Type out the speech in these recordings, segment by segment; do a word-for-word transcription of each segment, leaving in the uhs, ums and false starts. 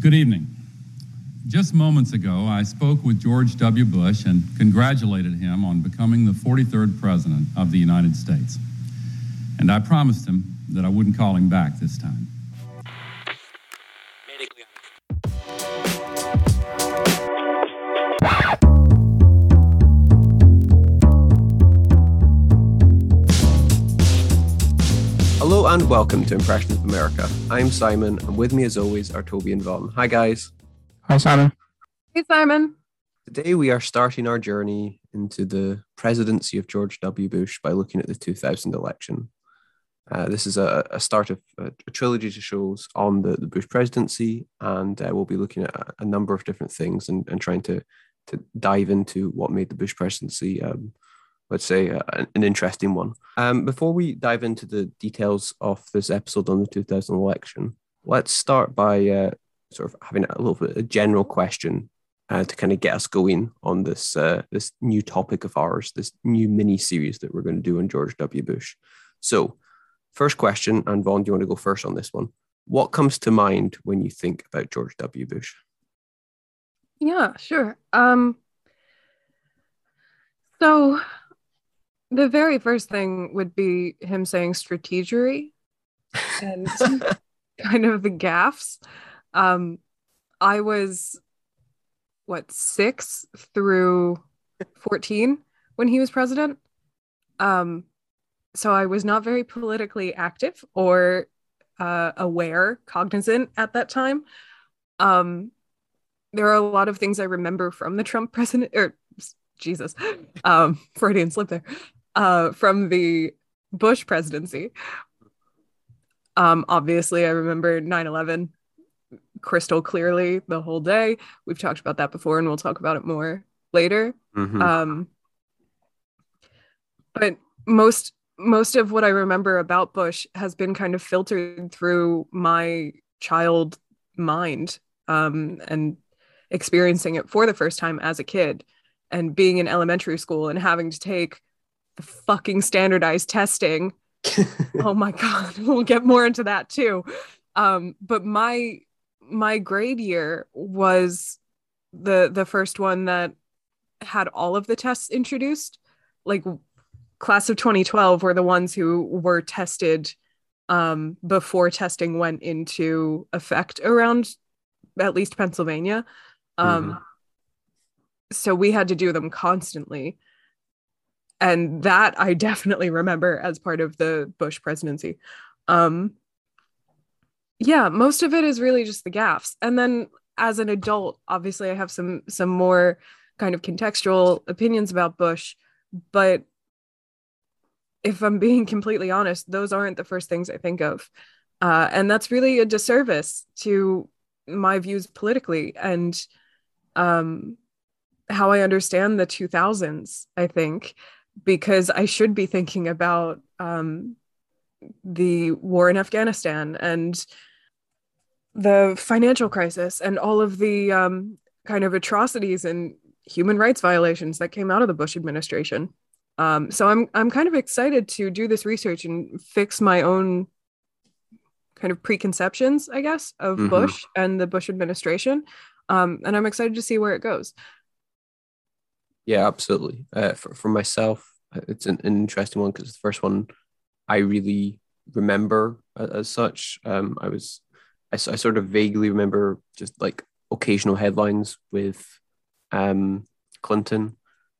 Good evening. Just moments ago, I spoke with George W. Bush and congratulated him on becoming the forty-third President of the United States. And I promised him that I wouldn't call him back this time. Hello and welcome to Impressions of America. I'm Simon, and with me as always are Toby and Vaughn. Hi guys. Hi Simon. Hey Simon. Today we are starting our journey into the presidency of George W. Bush by looking at the two thousand election. Uh, this is a, a start of a, a trilogy to shows on the, the Bush presidency, and uh, we'll be looking at a, a number of different things and, and trying to, to dive into what made the Bush presidency, um, let's say, uh, an interesting one. Um, before we dive into the details of this episode on the two thousand election, let's start by uh, sort of having a little bit of a general question uh, to kind of get us going on this, uh, this new topic of ours, this new mini-series that we're going to do on George W. Bush. So, first question, and Vaughn, do you want to go first on this one? What comes to mind when you think about George W. Bush? Yeah, sure. Um, so the very first thing would be him saying strategery and kind of the gaffes. Um, I was, what, six through fourteen when he was president? Um So I was not very politically active or uh, aware, cognizant at that time. Um, there are a lot of things I remember from the Trump president, or Jesus, um, Freudian slip there, uh, from the Bush presidency. Um, obviously, I remember nine eleven crystal clearly the whole day. We've talked about that before, and we'll talk about it more later. Mm-hmm. Um, but most... Most of what I remember about Bush has been kind of filtered through my child mind um, and experiencing it for the first time as a kid and being in elementary school and having to take the fucking standardized testing. Oh my God, we'll get more into that too. Um, but my my grade year was the the first one that had all of the tests introduced. Like, class of twenty twelve were the ones who were tested um, before testing went into effect around at least Pennsylvania. Um, mm-hmm. So we had to do them constantly. And that I definitely remember as part of the Bush presidency. Um, yeah, most of it is really just the gaffes. And then as an adult, obviously I have some some more kind of contextual opinions about Bush, but if I'm being completely honest, those aren't the first things I think of. Uh, and that's really a disservice to my views politically and um, how I understand the two thousands, I think, because I should be thinking about um, the war in Afghanistan and the financial crisis and all of the um, kind of atrocities and human rights violations that came out of the Bush administration. Um, so I'm I'm kind of excited to do this research and fix my own kind of preconceptions, I guess, of mm-hmm. Bush and the Bush administration. Um, and I'm excited to see where it goes. Yeah, absolutely. Uh, for, for myself, it's an, an interesting one because it's the first one I really remember as, as such. Um, I was I, I sort of vaguely remember just like occasional headlines with um, Clinton.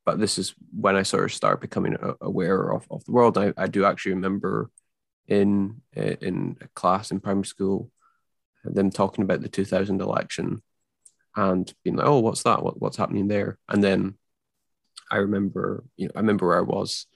But this is when I sort of start becoming aware of, of the world. I, I do actually remember in in a class in primary school, them talking about the two thousand election and being like, oh, what's that? What, what's happening there? And then I remember, you know, I remember where I was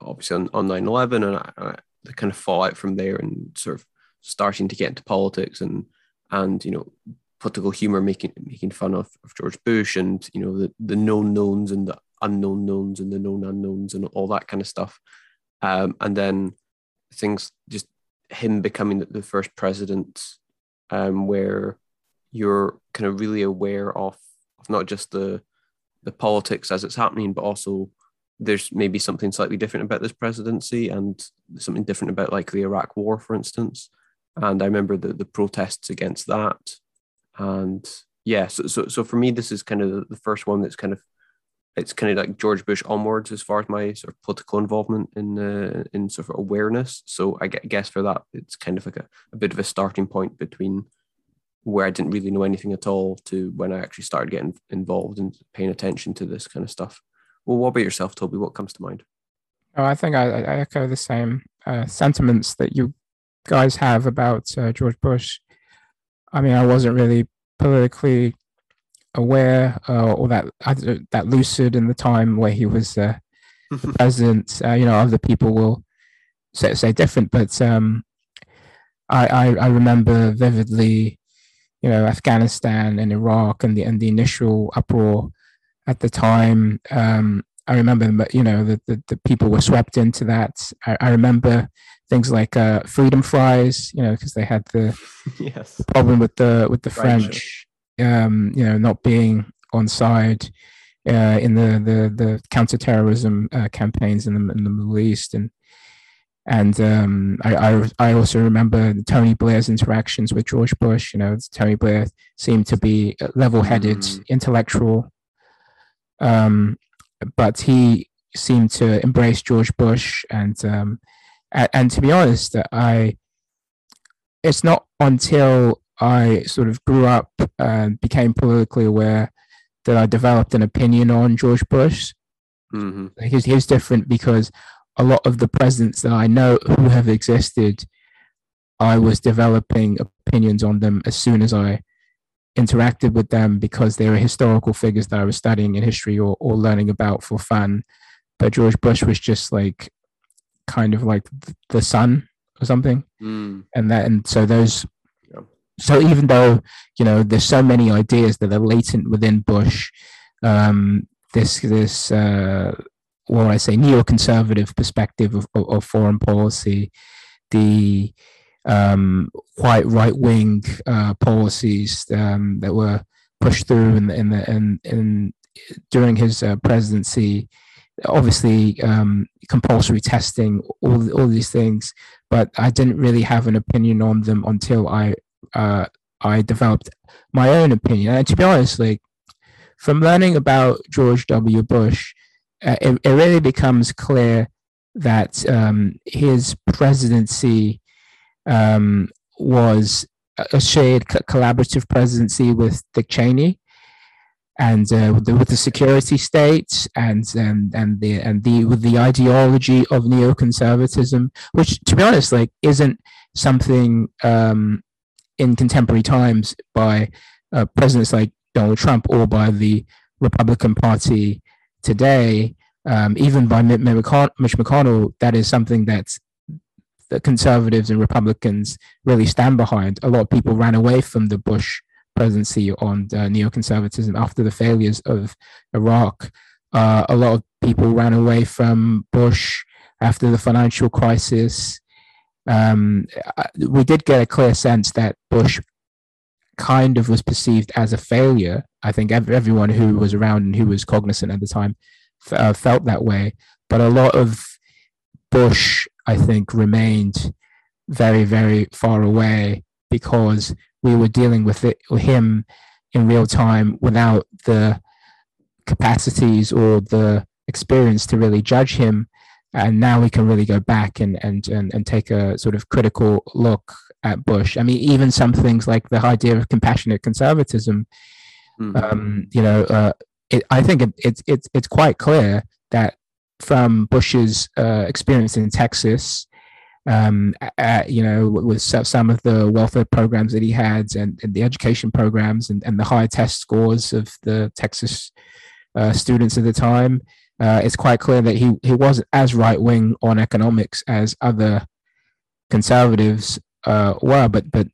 obviously on, on nine eleven and I, I, the kind of fallout from there and sort of starting to get into politics and, and you know, political humor, making making fun of, of George Bush and, you know, the, the known knowns and the unknown knowns and the known unknowns and all that kind of stuff. Um, and then things, just him becoming the first president um, where you're kind of really aware of, of not just the the politics as it's happening, but also there's maybe something slightly different about this presidency and something different about like the Iraq War, for instance. And I remember the, the protests against that And yeah, so, so so for me, this is kind of the first one that's kind of, it's kind of like George Bush onwards as far as my sort of political involvement in uh, in sort of awareness. So I guess for that, it's kind of like a, a bit of a starting point between where I didn't really know anything at all to when I actually started getting involved and paying attention to this kind of stuff. Well, what about yourself, Toby? What comes to mind? Oh, I think I, I echo the same uh, sentiments that you guys have about uh, George Bush. I mean, I wasn't really politically aware uh, or that uh, that lucid in the time where he was uh, the president. Uh, you know, other people will say, say different, but um, I, I I remember vividly, you know, Afghanistan and Iraq and the and the initial uproar at the time. Um, I remember, you know, the, the, the people were swept into that. I, I remember things like uh, freedom fries, you know, because they had the yes. problem with the with the French, French. Um, you know, not being on side uh, in the the the counterterrorism uh, campaigns in the in the Middle East, and and um, I, I I also remember Tony Blair's interactions with George Bush. You know, Tony Blair seemed to be level-headed, mm. intellectual. Um, but he seemed to embrace George Bush, and um, and, and to be honest, I it's not until I sort of grew up and became politically aware that I developed an opinion on George Bush. Mm-hmm. He's he's different because a lot of the presidents that I know who have existed, I was developing opinions on them as soon as I interacted with them, because they were historical figures that I was studying in history or, or learning about for fun. But George Bush was just like kind of like the sun or something. Mm. And that, and so those, yeah. so even though, you know, there's so many ideas that are latent within Bush, um, this, this, uh, what I say, neoconservative perspective of, of, of foreign policy, the, um quite right-wing uh policies um that were pushed through in the in the in, in during his uh, presidency, obviously um compulsory testing, all all these things, but I didn't really have an opinion on them until I uh I developed my own opinion. And to be honest, like from learning about George W. Bush, uh, it, it really becomes clear that um his presidency Um, was a shared co- collaborative presidency with Dick Cheney, and uh, with, the, with the security state, and and and the and the with the ideology of neoconservatism, which, to be honest, like isn't something um, in contemporary times by uh, presidents like Donald Trump or by the Republican Party today. Um, even by Mitch McConnell, that is something that's that conservatives and Republicans really stand behind. A lot of people ran away from the Bush presidency on uh, neoconservatism after the failures of Iraq. Uh, a lot of people ran away from Bush after the financial crisis. Um, we did get a clear sense that Bush kind of was perceived as a failure. I think everyone who was around and who was cognizant at the time uh, felt that way. But a lot of Bush, I think, remained very, very far away because we were dealing with it, or him in real time without the capacities or the experience to really judge him. And now we can really go back and, and, and, and take a sort of critical look at Bush. I mean, even some things like the idea of compassionate conservatism, mm-hmm. um, you know, uh, it, I think it, it, it, it's quite clear that from Bush's uh, experience in Texas, um, at, you know, with some of the welfare programs that he had, and, and the education programs, and, and the high test scores of the Texas uh, students at the time, uh, it's quite clear that he, he wasn't as right-wing on economics as other conservatives uh, were. But but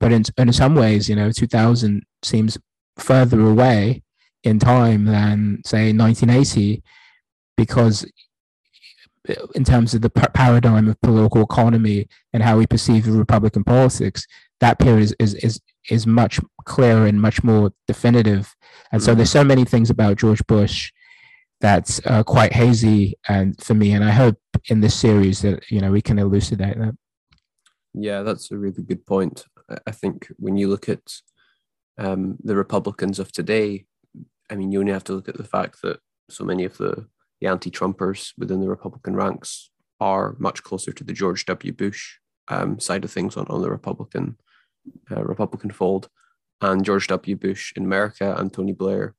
but in, in some ways, you know, two thousand seems further away in time than, say, nineteen eighty, because in terms of the paradigm of political economy and how we perceive Republican politics, that period is, is, is, is much clearer and much more definitive. And so there's so many things about George Bush that's uh, quite hazy and for me, and I hope in this series that, you know, we can elucidate that. Yeah, that's a really good point. I think when you look at um, the Republicans of today. I mean, you only have to look at the fact that so many of the, the anti-Trumpers within the Republican ranks are much closer to the George W. Bush um, side of things on, on the Republican uh, Republican fold. And George W. Bush in America and Tony Blair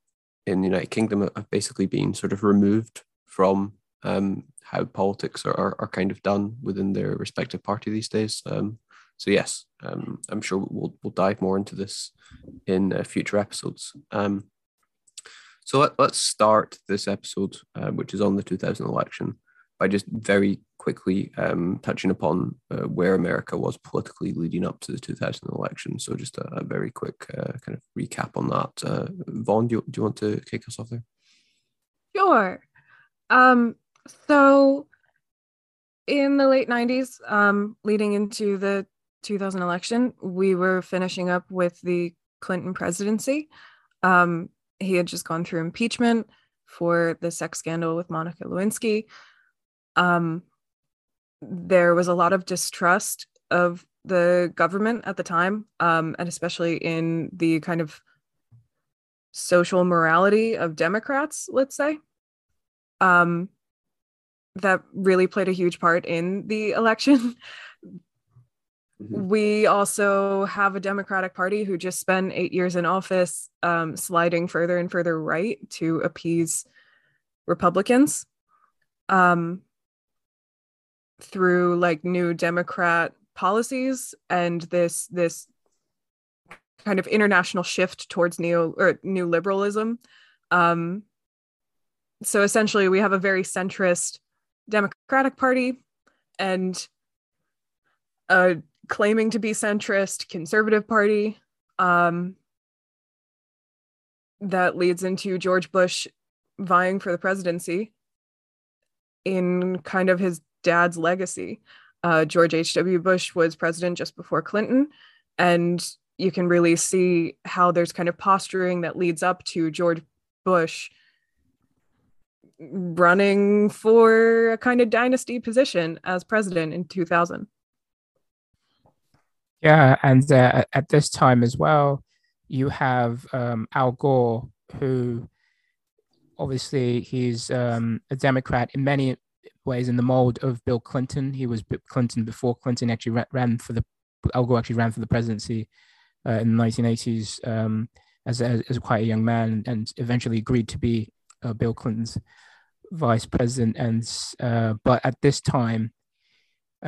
in the United Kingdom have basically been sort of removed from um, how politics are, are, are kind of done within their respective party these days. Um, So yes, um, I'm sure we'll we'll dive more into this in uh, future episodes. Um, so let, let's start this episode, uh, which is on the two thousand election, by just very quickly um, touching upon uh, where America was politically leading up to the two thousand election. So just a, a very quick uh, kind of recap on that. Uh, Vaughan, do you, do you want to kick us off there? Sure. Um, so in the late nineties, um, leading into the two thousand election, we were finishing up with the Clinton presidency. Um, he had just gone through impeachment for the sex scandal with Monica Lewinsky. Um, there was a lot of distrust of the government at the time, um, and especially in the kind of social morality of Democrats, let's say. Um, that really played a huge part in the election. We also have a Democratic Party who just spent eight years in office, um, sliding further and further right to appease Republicans, um, through like new Democrat policies and this this kind of international shift towards neo or new liberalism. Um, so essentially, we have a very centrist Democratic Party and a claiming to be centrist conservative party, um, that leads into George Bush vying for the presidency in kind of his dad's legacy. Uh, George H W. Bush was president just before Clinton, and you can really see how there's kind of posturing that leads up to George Bush running for a kind of dynasty position as president in two thousand. Yeah, and uh, at this time as well, you have um, Al Gore, who obviously he's um, a Democrat in many ways in the mold of Bill Clinton. He was Clinton before Clinton actually ran for the Al Gore actually ran for the presidency uh, in the nineteen eighties um, as a, as quite a young man, and eventually agreed to be uh, Bill Clinton's vice president. And uh, but at this time,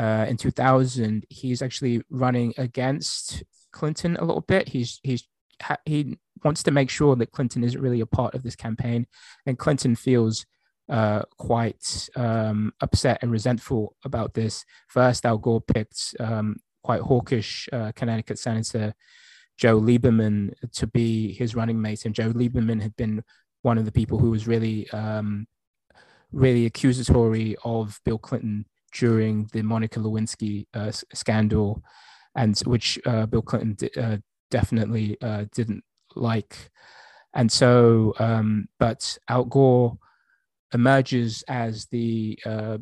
Uh, in two thousand, he's actually running against Clinton a little bit. He's he's ha- he wants to make sure that Clinton isn't really a part of this campaign, and Clinton feels uh, quite um, upset and resentful about this. First, Al Gore picked um, quite hawkish uh, Connecticut Senator Joe Lieberman to be his running mate, and Joe Lieberman had been one of the people who was really um, really accusatory of Bill Clinton during the Monica Lewinsky uh, scandal, and which uh, Bill Clinton d- uh, definitely uh, didn't like. And so, um, but Al Gore emerges as the uh,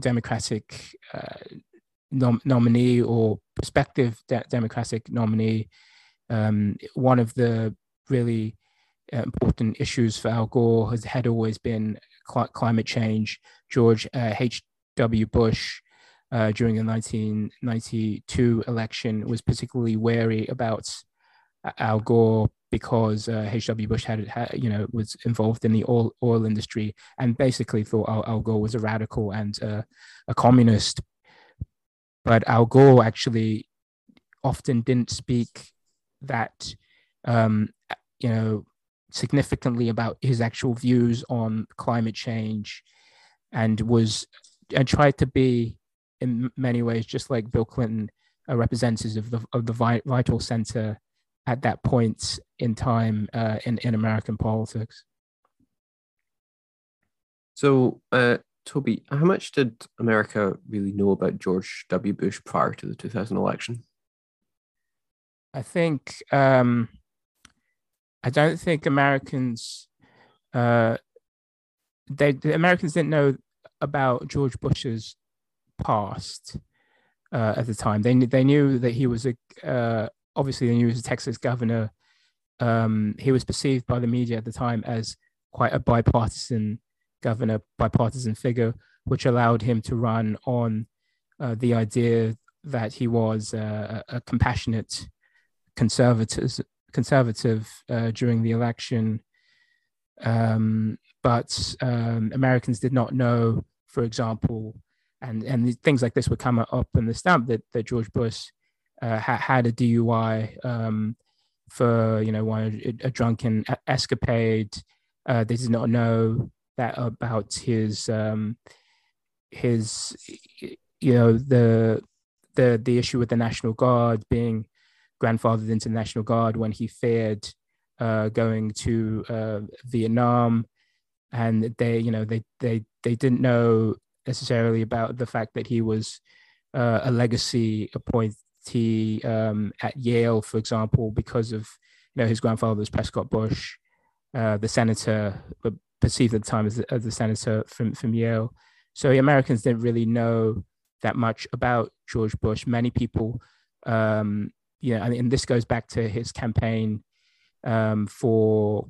Democratic uh, nom- nominee or prospective de- Democratic nominee. Um, one of the really important issues for Al Gore has, had always been cl- climate change. George uh, H. W. Bush uh, during the nineteen ninety-two election was particularly wary about Al Gore because uh, H W. Bush had, had, you know, was involved in the oil, oil industry, and basically thought Al, Al Gore was a radical and uh, a communist. But Al Gore actually often didn't speak that, um, you know, significantly about his actual views on climate change, and was and tried to be, in many ways, just like Bill Clinton, a representative of the of the vital center at that point in time uh, in in American politics. So, uh, Toby, how much did America really know about George W. Bush prior to the two thousand election? I think um, I don't think Americans uh, they the Americans didn't know about George Bush's past uh, at the time. They they knew that he was a uh, obviously they knew he was a Texas governor Um, he was perceived by the media at the time as quite a bipartisan governor, bipartisan figure, which allowed him to run on uh, the idea that he was uh, a compassionate conservative, conservative uh, during the election. Um, but um, Americans did not know, for example, and, and things like this would come up in the stamp that, that George Bush uh, ha- had a D U I um, for, you know, one, a, a drunken escapade. Uh, they did not know that about his, um, his, you know, the, the, the issue with the National Guard being grandfathered into the National Guard when he feared uh, going to uh, Vietnam. And they, you know, they, they, they didn't know necessarily about the fact that he was uh, a legacy appointee um, at Yale, for example, because of, you know, his grandfather was Prescott Bush, uh, the senator, but perceived at the time as the, as the senator from, from Yale. So the Americans didn't really know that much about George Bush. Many people, um, you know, and, and this goes back to his campaign um, for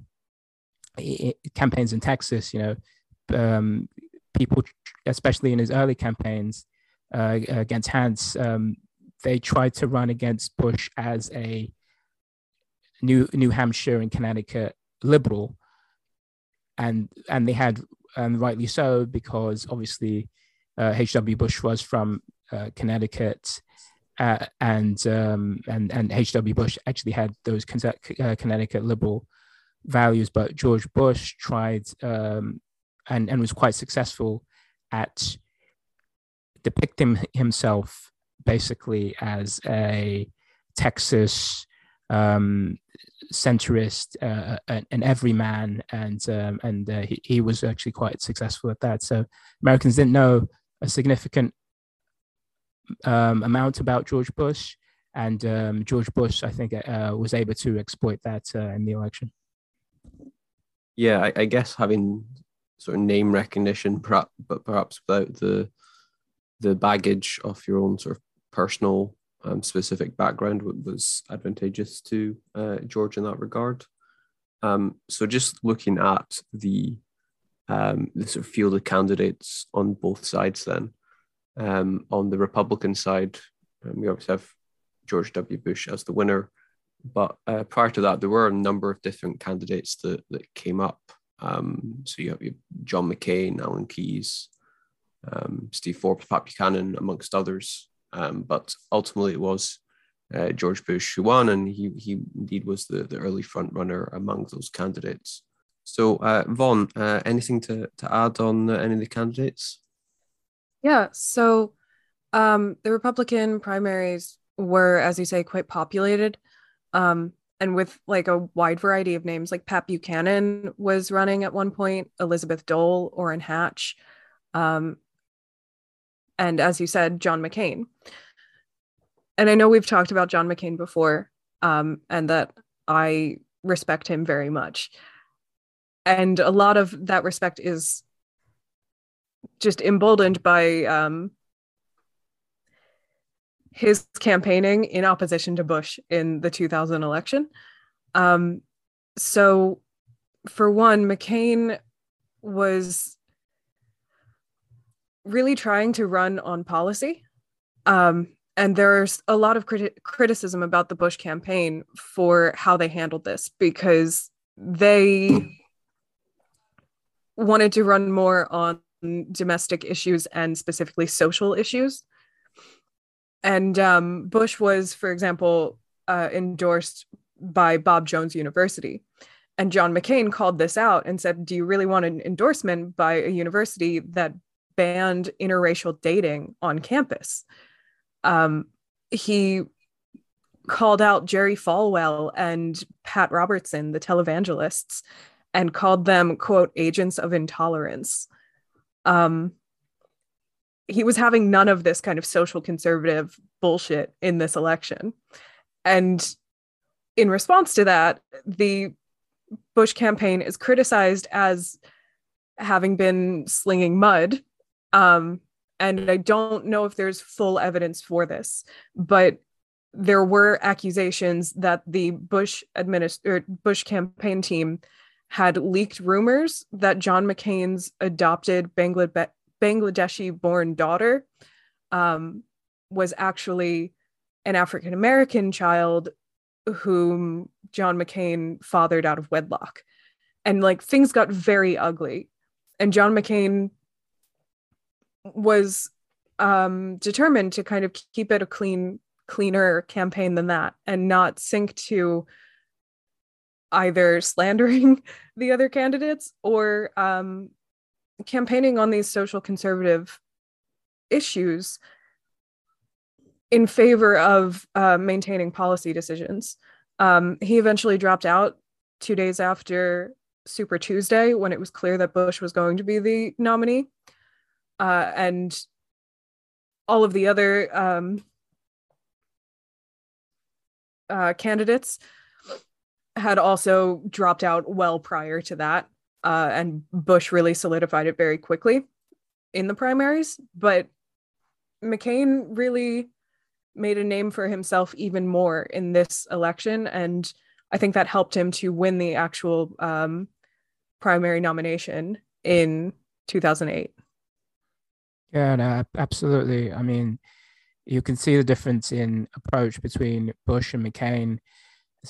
it, campaigns in Texas, you know, um, people, especially in his early campaigns uh, against Hans, um, they tried to run against Bush as a New New Hampshire and Connecticut liberal. And and they had, and rightly so, because obviously uh, H W. Bush was from uh, Connecticut, uh, and um, and and H W. Bush actually had those Connecticut liberal values. But George Bush tried um, and and was quite successful at depicting himself basically as a Texas Um, centrist, uh, an everyman, and um, and uh, he, he was actually quite successful at that. So Americans didn't know a significant um, amount about George Bush, and um, George Bush, I think, uh, was able to exploit that uh, in the election. Yeah, I, I guess having sort of name recognition, perhaps, but perhaps without the the baggage of your own sort of personal Um, specific background was advantageous to uh, George in that regard. Um, so just looking at the, um, the sort of field of candidates on both sides then, um, on the Republican side, um, we obviously have George W. Bush as the winner, but uh, prior to that, there were a number of different candidates that, that came up. Um, so you have John McCain, Alan Keyes, um, Steve Forbes, Pat Buchanan, amongst others. Um, but ultimately, it was uh, George Bush who won, and he he indeed was the, the early front runner among those candidates. So, uh, Vaughn, uh, anything to, to add on uh, any of the candidates? Yeah. So, um, the Republican primaries were, as you say, quite populated, um, and with like a wide variety of names. Like Pat Buchanan was running at one point, Elizabeth Dole, Orrin Hatch. Um, And as you said, John McCain. And I know we've talked about John McCain before, um, and that I respect him very much. And a lot of that respect is just emboldened by um, his campaigning in opposition to Bush in the two thousand election. Um, so for one, McCain was really trying to run on policy. Um, and there's a lot of crit- criticism about the Bush campaign for how they handled this, because they wanted to run more on domestic issues and specifically social issues. And um, Bush was, for example, uh, endorsed by Bob Jones University. And John McCain called this out and said, do you really want an endorsement by a university that banned interracial dating on campus? Um, he called out Jerry Falwell and Pat Robertson, the televangelists, and called them, quote, agents of intolerance. Um, he was having none of this kind of social conservative bullshit in this election. And in response to that, the Bush campaign is criticized as having been slinging mud. Um, and I don't know if there's full evidence for this, but there were accusations that the Bush administ- or Bush campaign team had leaked rumors that John McCain's adopted Bangladesh Bangladeshi-born daughter um, was actually an African-American child whom John McCain fathered out of wedlock. And like things got very ugly. And John McCain was um, determined to kind of keep it a clean, cleaner campaign than that and not sink to either slandering the other candidates or um, campaigning on these social conservative issues in favor of uh, maintaining policy decisions. Um, he eventually dropped out two days after Super Tuesday when it was clear that Bush was going to be the nominee. Uh, and all of the other um, uh, candidates had also dropped out well prior to that. Uh, and Bush really solidified it very quickly in the primaries. But McCain really made a name for himself even more in this election. And I think that helped him to win the actual um, primary nomination in two thousand eight. Yeah, no, absolutely. I mean, you can see the difference in approach between Bush and McCain.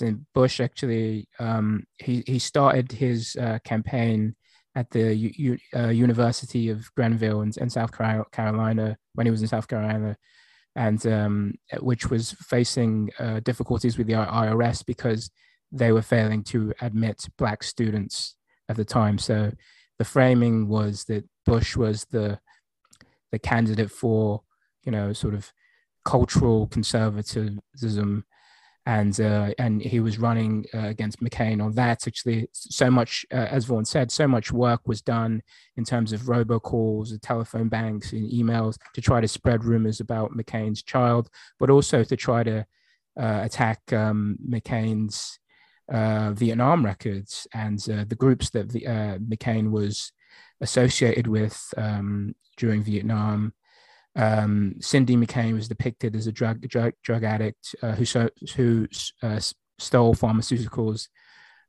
In Bush, actually, um, he, he started his uh, campaign at the U- uh, University of Grenville in, in South Carolina, when he was in South Carolina, and um, which was facing uh, difficulties with the I R S because they were failing to admit black students at the time. So the framing was that Bush was the the candidate for, you know, sort of cultural conservatism. And uh, and he was running uh, against McCain on that. Actually, so much, uh, as Vaughan said, so much work was done in terms of robocalls, the telephone banks and emails to try to spread rumors about McCain's child, but also to try to uh, attack um, McCain's uh, Vietnam records and uh, the groups that the, uh, McCain was associated with um, during Vietnam. Um, Cindy McCain was depicted as a drug drug, drug addict uh, who so, who uh, stole pharmaceuticals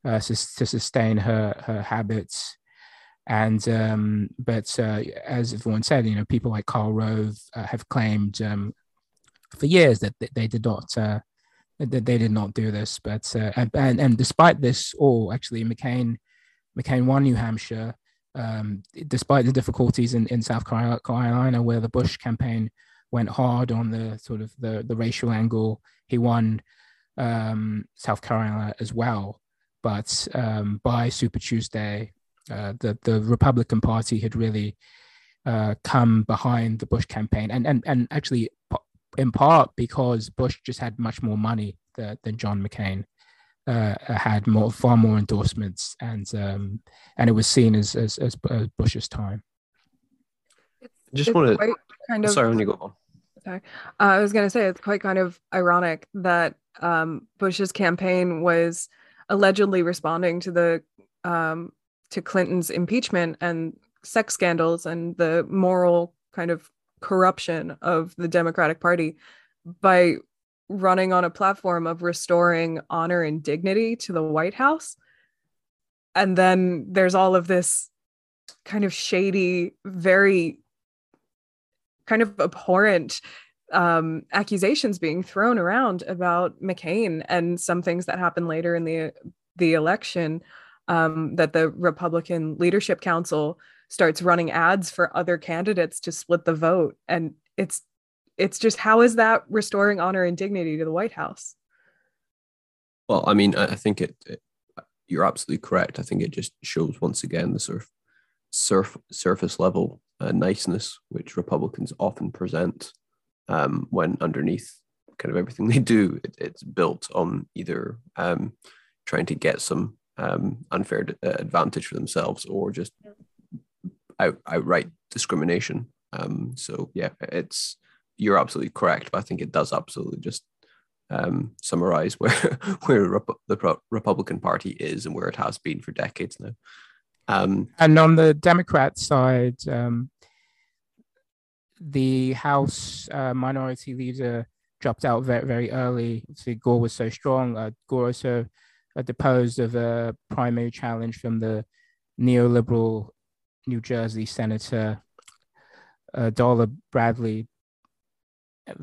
uh, to, to sustain her her habits, and um, but uh, as everyone said, you know, people like Karl Rove uh, have claimed um, for years that they did not uh, that they did not do this, but uh, and and despite this all, actually, McCain McCain won New Hampshire. Um, despite the difficulties in, in South Carolina, where the Bush campaign went hard on the sort of the, the racial angle, he won um, South Carolina as well. But um, by Super Tuesday, uh, the, the Republican Party had really uh, come behind the Bush campaign. And, and, and actually, in part, because Bush just had much more money than, than John McCain. Uh, had more, far more endorsements, and um, and it was seen as as, as Bush's time. It's, Just it's want to kind of, sorry when you go on. Sorry, uh, I was going to say it's quite kind of ironic that um, Bush's campaign was allegedly responding to the um, to Clinton's impeachment and sex scandals and the moral kind of corruption of the Democratic Party by running on a platform of restoring honor and dignity to the White House. And then there's all of this kind of shady, very kind of abhorrent um, accusations being thrown around about McCain and some things that happened later in the, the election, um, that the Republican Leadership Council starts running ads for other candidates to split the vote. And it's It's just, how is that restoring honor and dignity to the White House? Well, I mean, I think it, it you're absolutely correct. I think it just shows once again the sort of surf, surface level uh, niceness which Republicans often present um, when underneath kind of everything they do, it, it's built on either um, trying to get some um, unfair advantage for themselves or just out, outright discrimination. Um, so, yeah, it's... You're absolutely correct, but I think it does absolutely just um, summarize where where Rep- the Pro- Republican Party is and where it has been for decades now. Um, and on the Democrat side, um, the House uh, Minority Leader dropped out very, very early. So Gore was so strong. Uh, Gore also uh, deposed of a primary challenge from the neoliberal New Jersey Senator uh, Dollar Bradley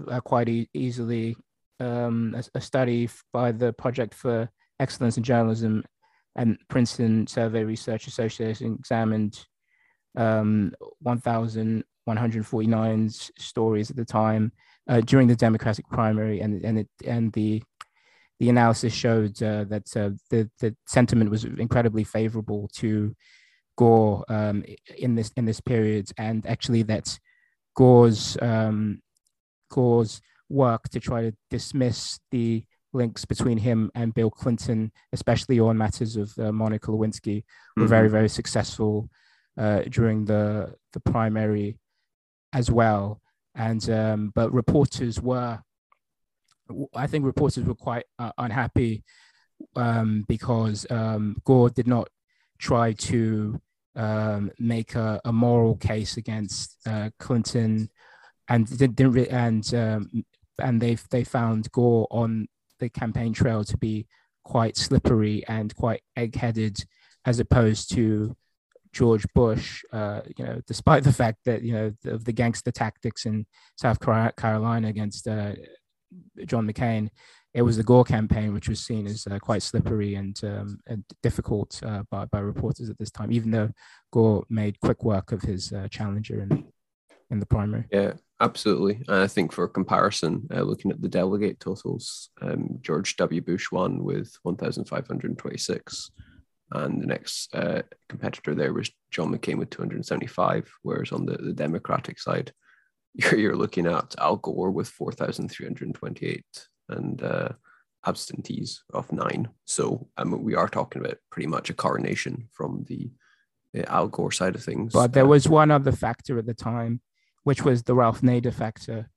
uh, quite e- easily. Um, a, a study by the Project for Excellence in Journalism and Princeton Survey Research Association examined um, one thousand one hundred forty-nine stories at the time uh, during the Democratic primary, and and it, and the the analysis showed uh, that uh, the the sentiment was incredibly favorable to Gore um, in this in this period, and actually that Gore's um, Gore's work to try to dismiss the links between him and Bill Clinton, especially on matters of uh, Monica Lewinsky, were mm-hmm. very, very successful uh, during the the primary as well. And um, but reporters were, I think reporters were quite uh, unhappy um, because um, Gore did not try to um, make a, a moral case against uh, Clinton, and didn't re- and um, and they they found Gore on the campaign trail to be quite slippery and quite egg-headed, as opposed to George Bush. Uh, you know, despite the fact that you know of the gangster tactics in South Carolina against uh, John McCain, it was the Gore campaign which was seen as uh, quite slippery and um, and difficult uh, by by reporters at this time, even though Gore made quick work of his uh, challenger in in the primary. Yeah. Absolutely. And I think for comparison, uh, looking at the delegate totals, um, George W. Bush won with one thousand five hundred twenty-six. And the next uh, competitor there was John McCain with two hundred seventy-five. Whereas on the, the Democratic side, you're, you're looking at Al Gore with four thousand three hundred twenty-eight and uh, absentees of nine. So um, we are talking about pretty much a coronation from the, the Al Gore side of things. But there was one other factor at the time, which was the Ralph Nader factor,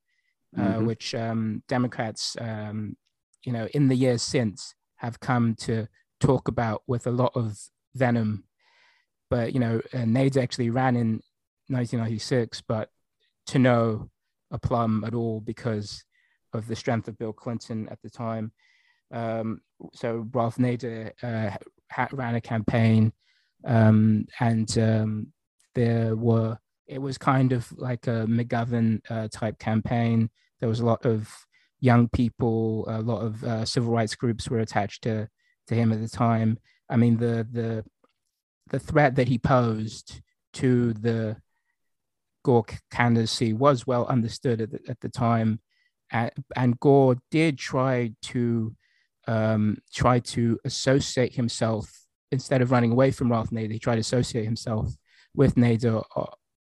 uh, mm-hmm. which um, Democrats, um, you know, in the years since have come to talk about with a lot of venom. But, you know, uh, Nader actually ran in nineteen ninety-six, but to no aplomb at all because of the strength of Bill Clinton at the time. Um, so Ralph Nader uh, ha- ran a campaign um, and um, there were, it was kind of like a McGovern uh, type campaign. There was a lot of young people, a lot of uh, civil rights groups were attached to, to him at the time. I mean, the the the threat that he posed to the Gore candidacy was well understood at the, at the time, and, and Gore did try to um, try to associate himself instead of running away from Ralph Nader. He tried to associate himself with Nader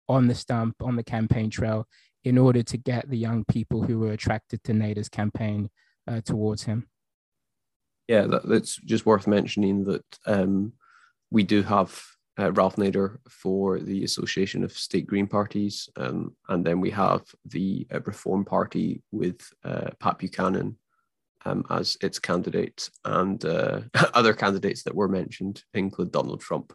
on the stump, on the campaign trail, in order to get the young people who were attracted to Nader's campaign uh, towards him. Yeah, that, that's just worth mentioning that um, we do have uh, Ralph Nader for the Association of State Green Parties, um, and then we have the uh, Reform Party with uh, Pat Buchanan um, as its candidate, and uh, other candidates that were mentioned include Donald Trump,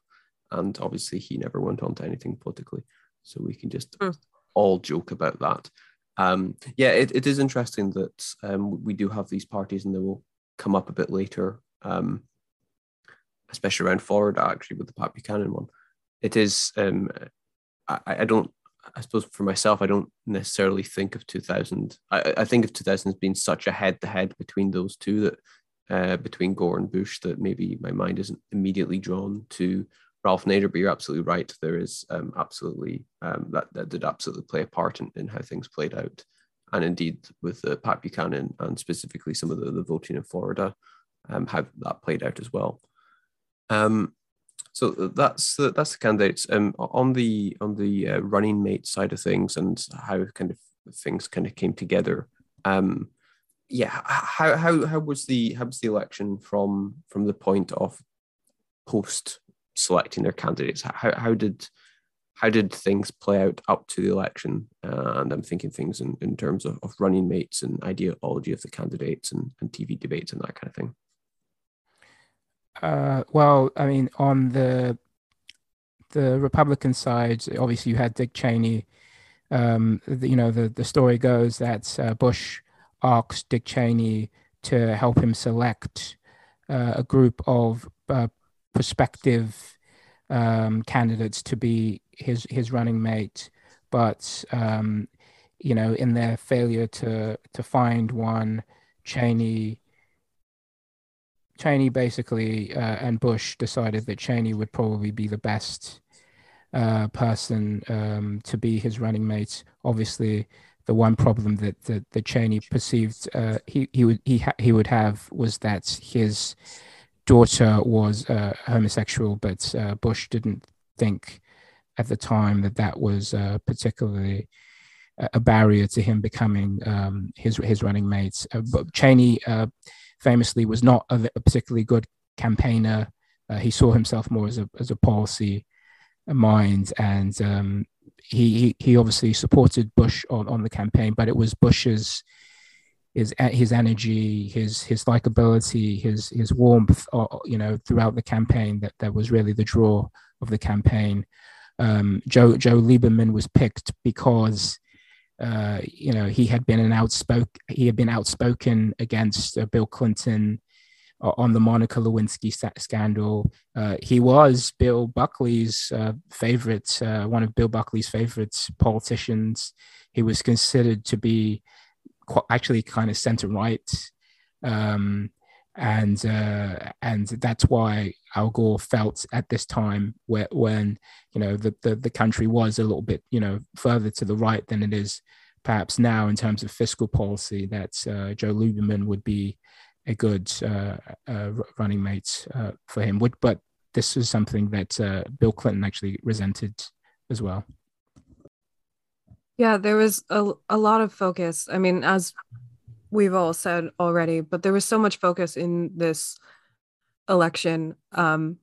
and obviously he never went on to anything politically. So we can just mm. all joke about that. Um, yeah, it, it is interesting that um, we do have these parties, and they will come up a bit later, um, especially around Florida, actually, with the Pat Buchanan one. It is, um, I, I don't, I suppose for myself, I don't necessarily think of two thousand. I, I think of two thousand as being such a head-to-head between those two, that uh, between Gore and Bush, that maybe my mind isn't immediately drawn to Ralph Nader, but you're absolutely right. There is um, absolutely, um, that, that did absolutely play a part in, in how things played out. And indeed with uh, Pat Buchanan and specifically some of the, the voting in Florida, um, how that played out as well. Um, so that's the, that's the candidates. Um, on the on the uh, running mate side of things and how kind of things kind of came together. Um, yeah, how how how was the how was the election from from the point of post selecting their candidates? How how did how did things play out up to the election? Uh, and I'm thinking things in, in terms of, of running mates and ideology of the candidates and, and T V debates and that kind of thing. Uh, well, I mean, on the the Republican side, obviously you had Dick Cheney. Um, the, you know, the, the story goes that uh, Bush asked Dick Cheney to help him select uh, a group of uh, prospective um, candidates to be his his running mate, but um, you know, in their failure to to find one, Cheney Cheney basically uh, and Bush decided that Cheney would probably be the best uh, person um, to be his running mate. Obviously, the one problem that that, that Cheney perceived uh, he he would he ha- he would have was that his daughter was uh, homosexual, but uh, Bush didn't think at the time that that was uh, particularly a barrier to him becoming um, his his running mates. Uh, but Cheney uh, famously was not a, a particularly good campaigner. Uh, he saw himself more as a as a policy mind, and um, he he obviously supported Bush on, on the campaign, but it was Bush's. His his energy, his his likability, his his warmth, or, you know, throughout the campaign that, that was really the draw of the campaign. Um, Joe Joe Lieberman was picked because, uh, you know, he had been an outspoken he had been outspoken against uh, Bill Clinton uh, on the Monica Lewinsky scandal. Uh, he was Bill Buckley's uh, favorite, uh, one of Bill Buckley's favorite politicians. He was considered to be actually kind of center right, um, and uh, and that's why Al Gore felt at this time, where, when you know the, the the country was a little bit you know further to the right than it is perhaps now in terms of fiscal policy, that uh, Joe Lieberman would be a good uh, uh, running mate uh, for him. Would but this is something that uh, Bill Clinton actually resented as well. Yeah, there was a, a lot of focus. I mean, as we've all said already, but there was so much focus in this election um,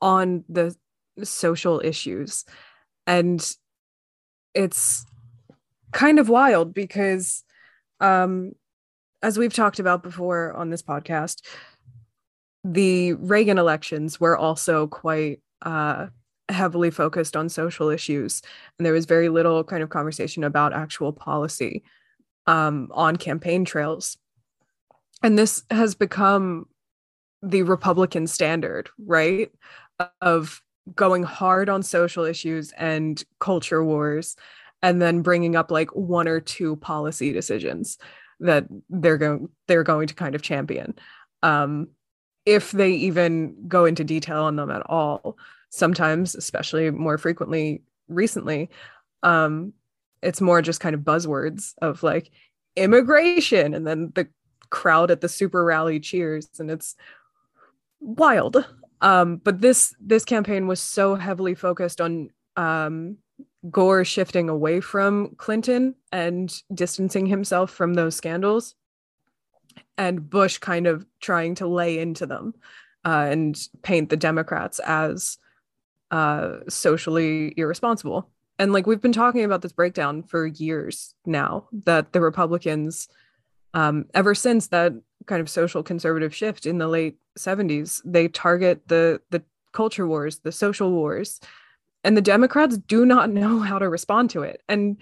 on the social issues. And it's kind of wild because, um, as we've talked about before on this podcast, the Reagan elections were also quite... Uh, heavily focused on social issues, and there was very little kind of conversation about actual policy um, on campaign trails. And this has become the Republican standard, right? Of going hard on social issues and culture wars, and then bringing up like one or two policy decisions that they're going they're going to kind of champion, um, if they even go into detail on them at all. Sometimes, especially more frequently recently, um, it's more just kind of buzzwords of like immigration, and then the crowd at the super rally cheers, and it's wild. Um, but this this campaign was so heavily focused on um, Gore shifting away from Clinton and distancing himself from those scandals, and Bush kind of trying to lay into them uh, and paint the Democrats as Uh, socially irresponsible. And like we've been talking about this breakdown for years now, that the Republicans, um, ever since that kind of social conservative shift in the late seventies, they target the the culture wars, the social wars, and the Democrats do not know how to respond to it. And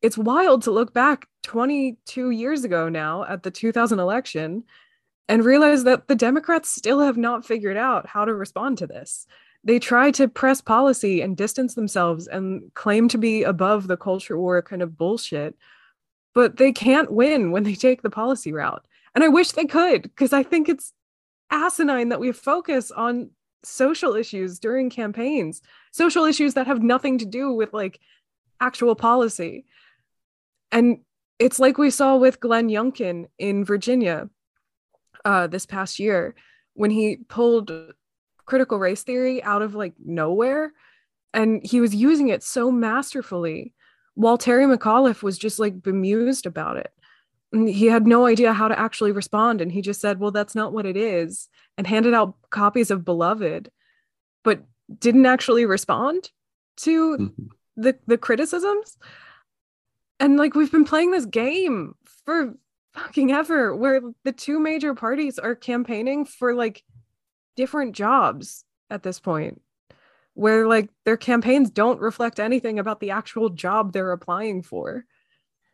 it's wild to look back twenty-two years ago now at the two thousand election and realize that the Democrats still have not figured out how to respond to this. They try to press policy and distance themselves and claim to be above the culture war kind of bullshit, but they can't win when they take the policy route. And I wish they could, because I think it's asinine that we focus on social issues during campaigns, social issues that have nothing to do with like actual policy. And it's like we saw with Glenn Youngkin in Virginia uh, this past year, when he pulled critical race theory out of like nowhere, and he was using it so masterfully while Terry McAuliffe was just like bemused about it, and he had no idea how to actually respond, and he just said, well, that's not what it is, and handed out copies of Beloved but didn't actually respond to mm-hmm. the the criticisms. And like we've been playing this game for fucking ever, where the two major parties are campaigning for like different jobs at this point, where like their campaigns don't reflect anything about the actual job they're applying for.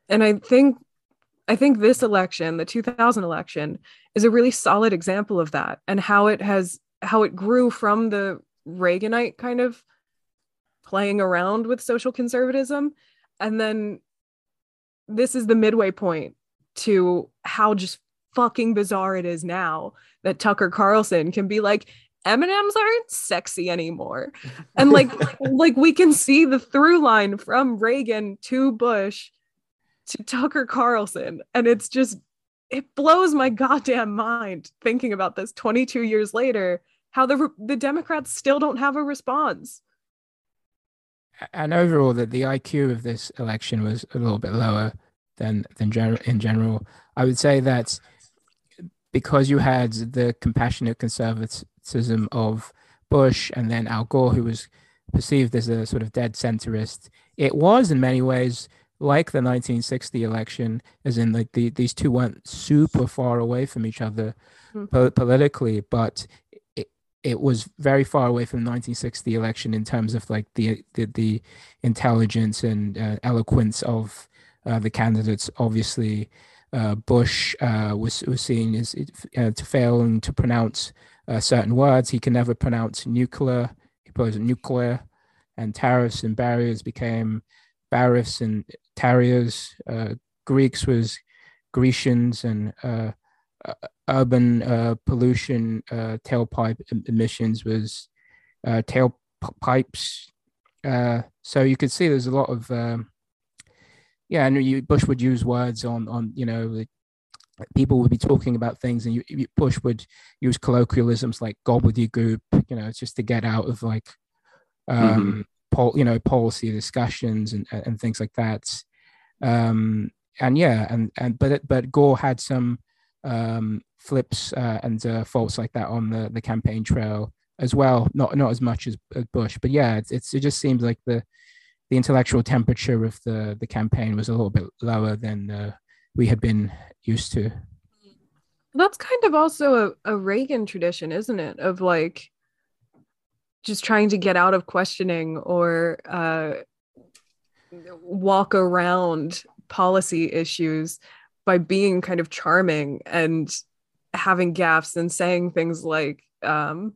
And I think I think this election, the two thousand election, is a really solid example of that, and how it has, how it grew from the Reaganite kind of playing around with social conservatism. And then this is the midway point to how just fucking bizarre it is now that Tucker Carlson can be like, M and M's aren't sexy anymore. And like, like we can see the through line from Reagan to Bush to Tucker Carlson. And it's just, it blows my goddamn mind thinking about this twenty-two years later, how the the Democrats still don't have a response. And overall, that the I Q of this election was a little bit lower than than general in general. I would say that because you had the compassionate conservatism of Bush and then Al Gore, who was perceived as a sort of dead centrist, it was in many ways like the nineteen sixty election, as in like the, these two weren't super far away from each other mm. po- politically, but it, it was very far away from the nineteen sixty election in terms of like the the, the intelligence and uh, eloquence of uh, the candidates. Obviously, uh, Bush uh, was was seen as uh, to failing to pronounce uh, certain words. He can never pronounce nuclear. He proposed nuclear, and tariffs and barriers became barriers and Tarios, uh, Greeks was Grecians, and uh, uh, urban uh, pollution, uh, tailpipe emissions was uh, tailpipes. Uh, so you could see there's a lot of, um, yeah, and you, Bush would use words on, on you know, the, people would be talking about things, and you, you, Bush would use colloquialisms like gobbledygook, you know, just to get out of like, um, mm-hmm. Pol- you know, policy discussions and and things like that, um, and yeah, and and but but Gore had some um, flips uh, and uh, faults like that on the, the campaign trail as well. Not not as much as, as Bush, but yeah, it's, it's it just seems like the the intellectual temperature of the the campaign was a little bit lower than uh, we had been used to. That's kind of also a, a Reagan tradition, isn't it? Of like, just trying to get out of questioning or uh, walk around policy issues by being kind of charming and having gaffes and saying things like, um,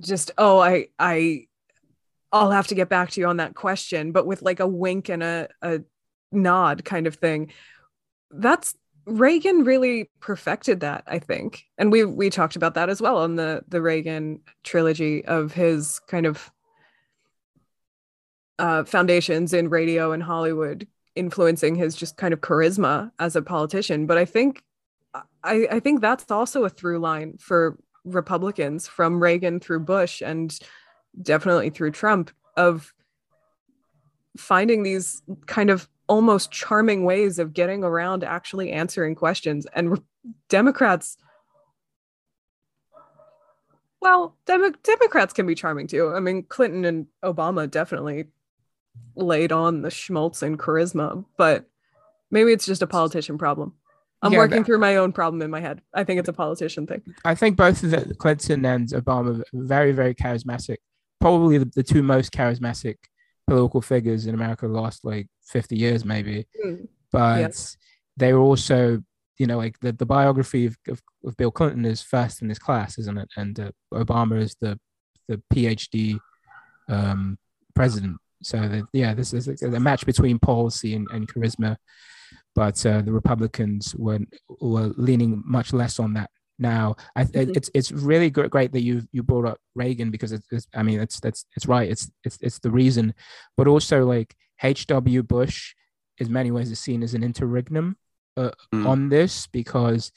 just, oh, I, I, I'll have to get back to you on that question, but with like a wink and a, a nod kind of thing. That's, Reagan really perfected that, I think. And we we talked about that as well on the, the Reagan trilogy of his kind of uh, foundations in radio and Hollywood influencing his just kind of charisma as a politician. But I think I, I think that's also a through line for Republicans from Reagan through Bush and definitely through Trump, of finding these kind of almost charming ways of getting around actually answering questions. And re- Democrats, well, Dem- Democrats can be charming too. I mean, Clinton and Obama definitely laid on the schmaltz and charisma, but maybe it's just a politician problem. I'm yeah, working that, through my own problem in my head. I think it's a politician thing. I think both of the Clinton and Obama are very, very charismatic. Probably the, the two most charismatic political figures in America last like fifty years maybe, mm. but yes. They were also, you know, like the, the biography of, of, of Bill Clinton is first in his class, isn't it? And uh, Obama is the the PhD um, president. So the, yeah, this is a, a match between policy and, and charisma, but uh, the Republicans were were leaning much less on that now. I, mm-hmm. It's it's really great that you you brought up Reagan, because it's, it's I mean that's that's it's right it's it's it's the reason, but also like H W Bush, in many ways, is seen as an interregnum uh, mm. on this, because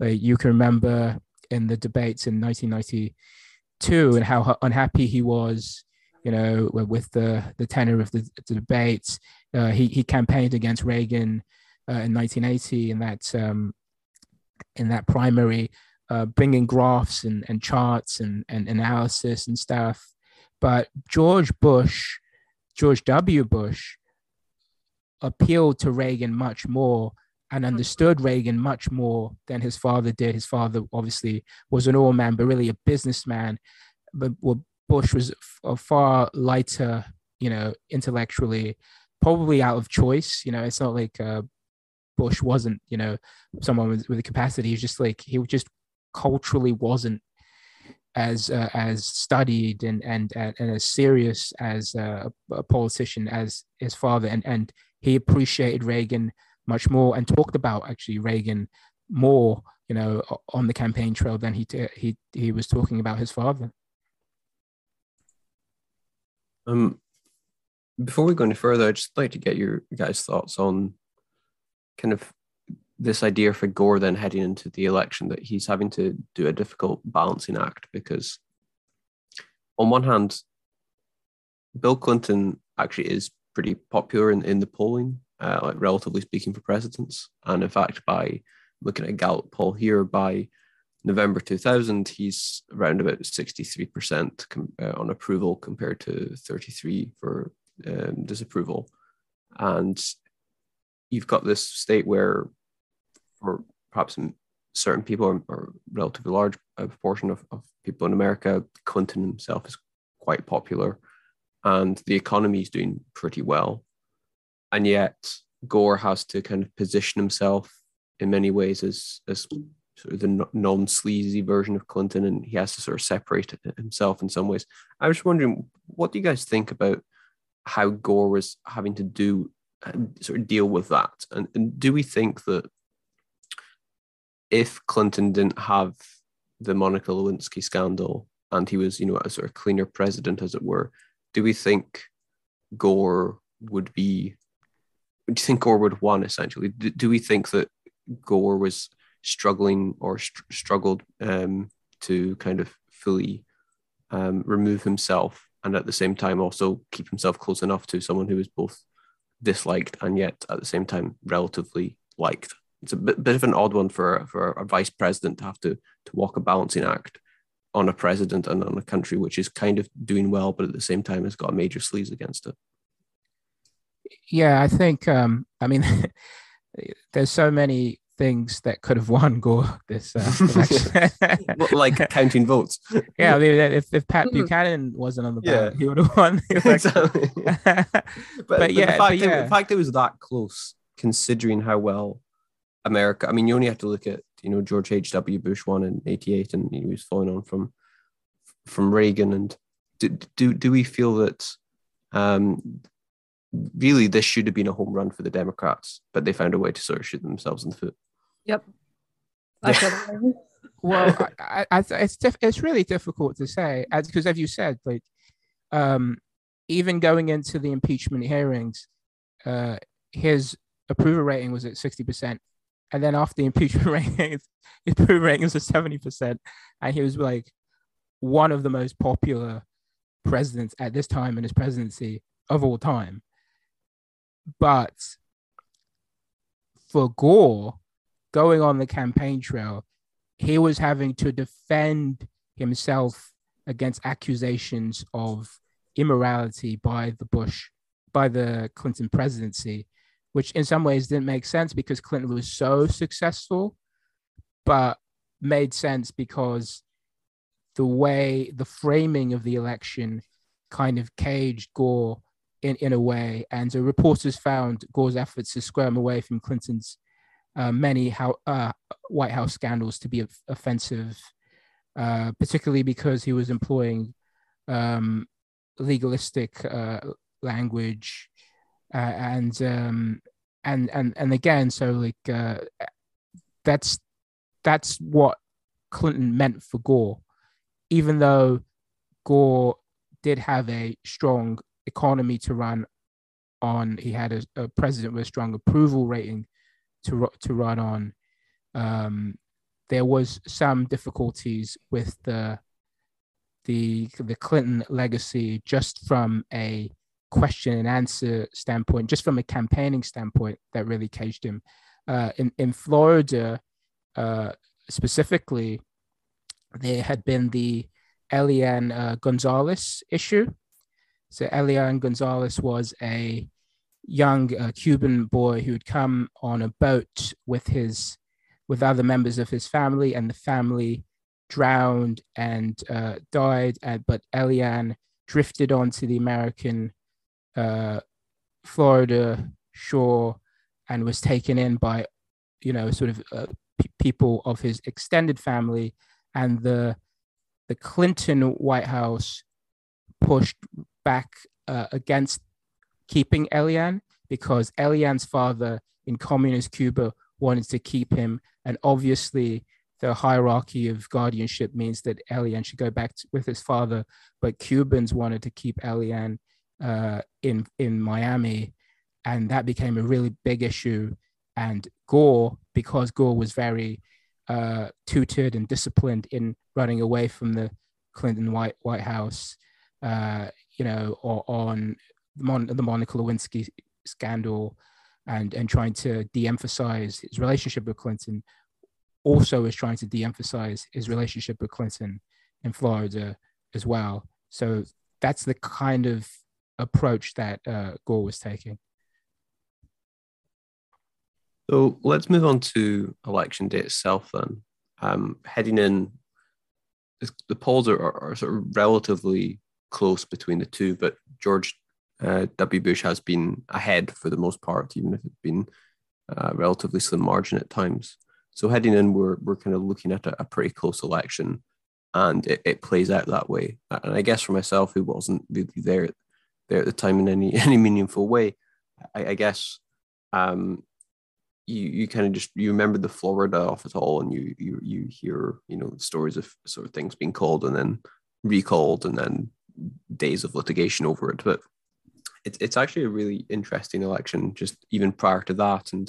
uh, you can remember in the debates in nineteen ninety-two and how unhappy he was, you know, with the the tenor of the, the debates. Uh, he he campaigned against Reagan uh, in nineteen eighty, and that. Um, in that primary, uh, bringing graphs and, and charts and, and analysis and stuff. But George Bush, George W. Bush, appealed to Reagan much more and understood Reagan much more than his father did. His father obviously was an oil man, but really a businessman. But well, Bush was a far lighter, you know, intellectually, probably out of choice. You know, it's not like uh, Bush wasn't, you know, someone with, with a capacity. He's just like, he just culturally wasn't as uh, as studied and, and and as serious as a, a politician as his father. And, and he appreciated Reagan much more and talked about actually Reagan more, you know, on the campaign trail than he t- he he was talking about his father. Um, before we go any further, I'd just like to get your guys' thoughts on kind of this idea for Gore then heading into the election, that he's having to do a difficult balancing act, because on one hand, Bill Clinton actually is pretty popular in, in the polling, uh, like relatively speaking for presidents. And in fact, by looking at a Gallup poll here, by November two thousand, he's around about sixty-three percent com- uh, on approval compared to thirty-three for um, disapproval. And you've got this state where, for perhaps certain people or, or relatively large proportion of, of people in America, Clinton himself is quite popular and the economy is doing pretty well. And yet Gore has to kind of position himself in many ways as, as sort of the non-sleazy version of Clinton, and he has to sort of separate himself in some ways. I was just wondering, what do you guys think about how Gore was having to do and sort of deal with that? And, and do we think that if Clinton didn't have the Monica Lewinsky scandal and he was, you know, a sort of cleaner president, as it were, do we think Gore would be, do you think Gore would have won, essentially? Do, do we think that Gore was struggling or st- struggled um, to kind of fully um, remove himself and at the same time also keep himself close enough to someone who was both disliked and yet at the same time relatively liked? It's a bit, bit of an odd one for, for a vice president to have to, to walk a balancing act on a president and on a country which is kind of doing well, but at the same time has got a major sleaze against it. Yeah, I think, um, I mean, there's so many things that could have won Gore this uh, like counting votes. Yeah, I mean, if, if Pat Buchanan wasn't on the ballot, yeah, he would have won. Exactly. but, but, but yeah, the fact, but, yeah. It, the fact it was that close, considering how well America, I mean, you only have to look at, you know, George H W. Bush won in eighty-eight, and he was following on from from Reagan. And do do, do we feel that um, really this should have been a home run for the Democrats, but they found a way to sort of shoot themselves in the foot? Yep. Yeah. Well, I, I, it's diff- it's really difficult to say, because as you said, like um, even going into the impeachment hearings, uh, his approval rating was at sixty percent. And then after the impeachment rating, his approval rating was at seventy percent. And he was like one of the most popular presidents at this time in his presidency of all time. But for Gore, going on the campaign trail, he was having to defend himself against accusations of immorality by the Bush, by the Clinton presidency, which in some ways didn't make sense because Clinton was so successful, but made sense because the way, the framing of the election kind of caged Gore in, in a way. And the reporters found Gore's efforts to squirm away from Clinton's uh, many how, uh, White House scandals to be of- offensive, uh, particularly because he was employing um, legalistic uh, language. Uh, and um, and and and again, so like uh, that's that's what Clinton meant for Gore, even though Gore did have a strong economy to run on. He had a, a president with a strong approval rating to to run on. Um, there was some difficulties with the the the Clinton legacy, just from a question and answer standpoint, just from a campaigning standpoint, that really caged him. Uh, in, in Florida, uh, specifically, there had been the Elian uh, Gonzalez issue. So Elian Gonzalez was a young uh, Cuban boy who had come on a boat with his, with other members of his family, and the family drowned and uh, died. And, but Elian drifted onto the American Uh, Florida shore and was taken in by, you know, sort of uh, p- people of his extended family. And the the Clinton White House pushed back uh, against keeping Elian, because Elian's father in communist Cuba wanted to keep him. And obviously the hierarchy of guardianship means that Elian should go back to, with his father, but Cubans wanted to keep Elian uh, in, in Miami. And that became a really big issue. And Gore, because Gore was very uh, tutored and disciplined in running away from the Clinton White White House, uh, you know, or on Mon- the Monica Lewinsky scandal, and, and trying to de-emphasize his relationship with Clinton, also is trying to de-emphasize his relationship with Clinton in Florida as well. So that's the kind of approach that uh, Gore was taking. So let's move on to election day itself then. Um, heading in, the polls are, are, are sort of relatively close between the two, but George uh, W. Bush has been ahead for the most part, even if it's been a relatively slim margin at times. So heading in, we're we're kind of looking at a, a pretty close election, and it, it plays out that way. And I guess for myself, who wasn't really there, there at the time in any, any meaningful way, I, I guess... Um, You, you kind of just, you remember the Florida off at all, and you you you hear, you know, stories of sort of things being called and then recalled and then days of litigation over it. But it's it's actually a really interesting election, just even prior to that, and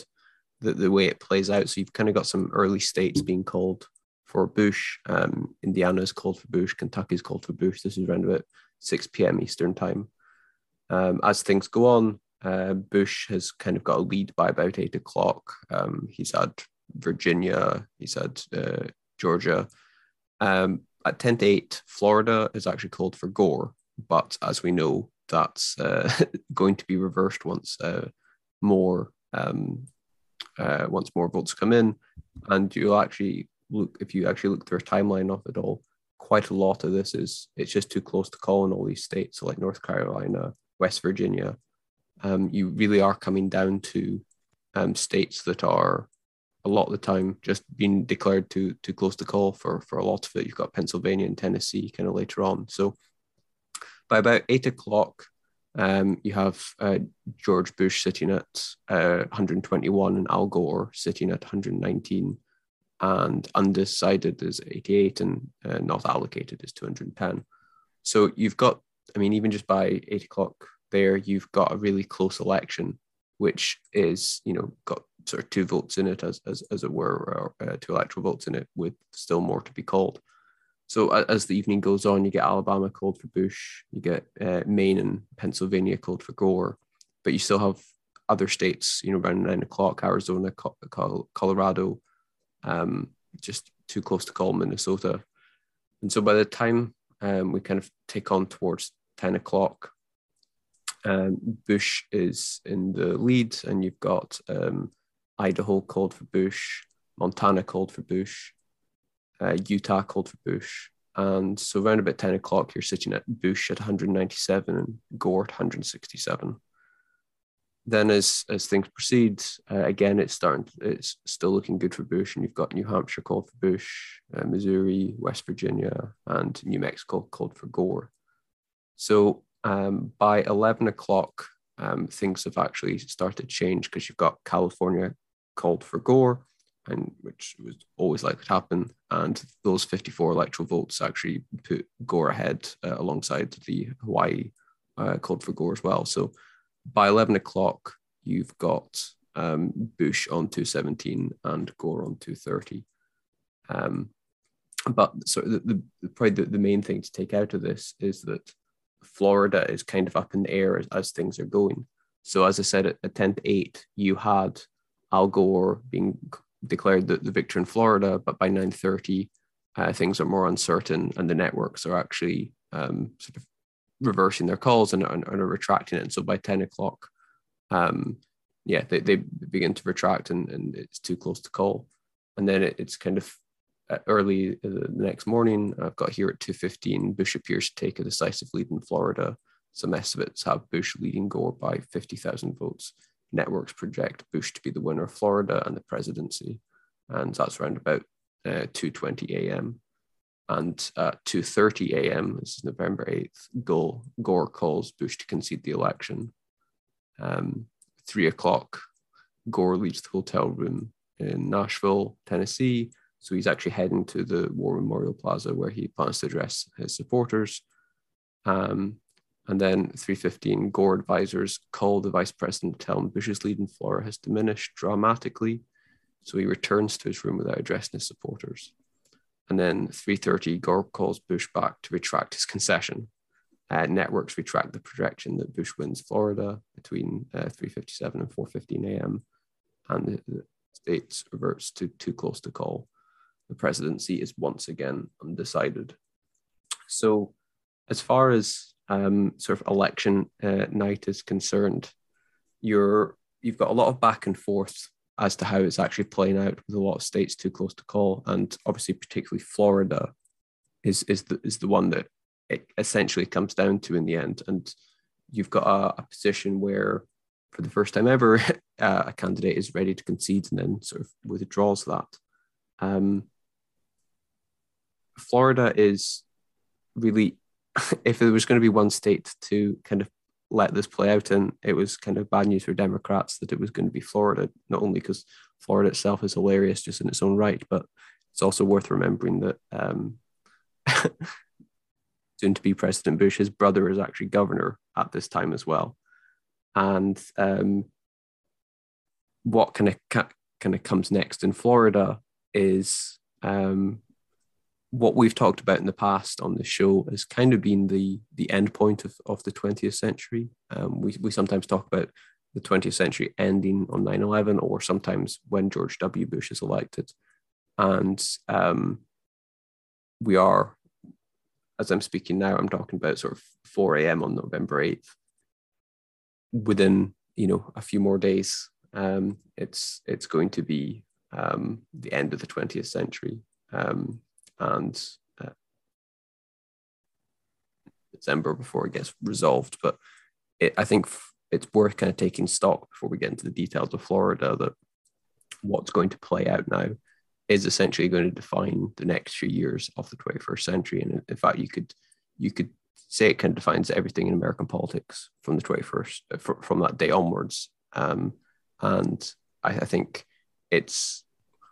the, the way it plays out. So you've kind of got some early states being called for Bush. Um, Indiana's called for Bush, Kentucky's called for Bush. This is around about six p.m. Eastern time. Um, as things go on, Uh, Bush has kind of got a lead by about eight o'clock. Um, he's had Virginia, he's had uh, Georgia. Um, at ten to eight, Florida is actually called for Gore, but as we know, that's uh, going to be reversed once uh, more um, uh, once more votes come in. And you'll actually look, if you actually look through a timeline of it all, quite a lot of this is it's just too close to call in all these states, so like North Carolina, West Virginia. Um, you really are coming down to um, states that are a lot of the time just being declared too too close to call for for a lot of it. You've got Pennsylvania and Tennessee kind of later on. So by about eight o'clock, um, you have uh, George Bush sitting at uh, one hundred twenty-one and Al Gore sitting at one hundred nineteen, and undecided is eighty-eight, and uh, not allocated is two hundred ten. So you've got, I mean, even just by eight o'clock, there you've got a really close election, which is, you know, got sort of two votes in it as as, as it were, or uh, two electoral votes in it with still more to be called. So uh, as the evening goes on, you get Alabama called for Bush, you get uh, Maine and Pennsylvania called for Gore, but you still have other states, you know, around nine o'clock, Arizona, co- co- Colorado, um, just too close to call, Minnesota. And so by the time um, we kind of take on towards ten o'clock, Um, Bush is in the lead, and you've got um, Idaho called for Bush, Montana called for Bush, uh, Utah called for Bush. And so around about ten o'clock, you're sitting at Bush at one hundred ninety-seven and Gore at one hundred sixty-seven. Then as as things proceed, uh, again, it's starting. It's still looking good for Bush, and you've got New Hampshire called for Bush, uh, Missouri, West Virginia, and New Mexico called for Gore. So Um, by eleven o'clock, um, things have actually started to change, because you've got California called for Gore, and which was always likely to happen. And those fifty-four electoral votes actually put Gore ahead uh, alongside the Hawaii uh, called for Gore as well. So by eleven o'clock, you've got um, Bush on two seventeen and Gore on two thirty. Um, but so the, the, probably the, the main thing to take out of this is that Florida is kind of up in the air as, as things are going. So as I said, at, at ten to eight, you had Al Gore being declared the, the victor in Florida, but by nine thirty, uh, things are more uncertain, and the networks are actually um, sort of reversing their calls and, and, and are retracting it. And so by ten o'clock, um, yeah, they, they begin to retract, and, and it's too close to call. And then it, it's kind of early the next morning. I've got here at two fifteen, Bush appears to take a decisive lead in Florida, Some estimates have Bush leading Gore by fifty thousand votes. Networks project Bush to be the winner of Florida and the presidency. And that's around about uh, two twenty a.m. And at two thirty a.m., this is November eighth, Gore, Gore calls Bush to concede the election. Um, three o'clock, Gore leaves the hotel room in Nashville, Tennessee. So he's actually heading to the War Memorial Plaza where he plans to address his supporters. Um, and then three fifteen, Gore advisors call the vice president to tell him Bush's lead in Florida has diminished dramatically. So he returns to his room without addressing his supporters. And then three thirty, Gore calls Bush back to retract his concession. Uh, networks retract the projection that Bush wins Florida between uh, three fifty-seven and four fifteen a.m. And the states reverts to too close to call. The presidency is once again undecided. So as far as um, sort of election uh, night is concerned, you're, you've got a lot of back and forth as to how it's actually playing out, with a lot of states too close to call. And obviously, particularly Florida is, is, the, is the one that it essentially comes down to in the end. And you've got a, a position where, for the first time ever, a candidate is ready to concede and then sort of withdraws that. Um, Florida is really, if there was going to be one state to kind of let this play out, and it was kind of bad news for Democrats that it was going to be Florida, not only because Florida itself is hilarious just in its own right, but it's also worth remembering that um, soon to be President Bush, his brother is actually governor at this time as well. And um, what kind of ca- kind of comes next in Florida is um, what we've talked about in the past on the show has kind of been the the end point of, of the twentieth century. Um, we, we sometimes talk about the twentieth century ending on nine eleven, or sometimes when George W. Bush is elected. And um, we are, as I'm speaking now, I'm talking about sort of four a.m. on November eighth. Within, you know, a few more days, um, it's it's going to be um, the end of the twentieth century. Um, and uh, December before it gets resolved. But it, I think f- it's worth kind of taking stock before we get into the details of Florida, that what's going to play out now is essentially going to define the next few years of the twenty-first century. And in fact, you could you could say it kind of defines everything in American politics from the twenty-first, fr- from that day onwards. Um, and I, I think it's,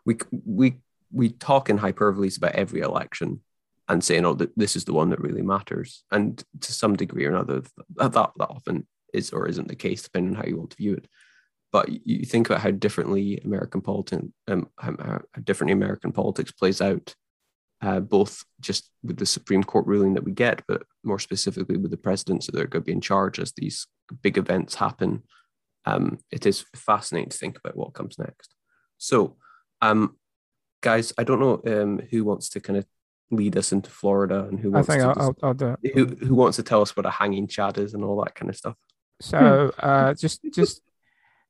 we we we talk in hyperboles about every election and say, no, that this is the one that really matters. And to some degree or another, that, that often is or isn't the case, depending on how you want to view it. But you think about how differently American politics, um, how differently American politics plays out, uh, both just with the Supreme Court ruling that we get, but more specifically with the presidents that are going to be in charge as these big events happen. Um, it is fascinating to think about what comes next. So, um, guys, I don't know um, who wants to kind of lead us into Florida and who wants I think to I'll, I'll do it. Who, who wants to tell us what a hanging chad is and all that kind of stuff. So uh, just just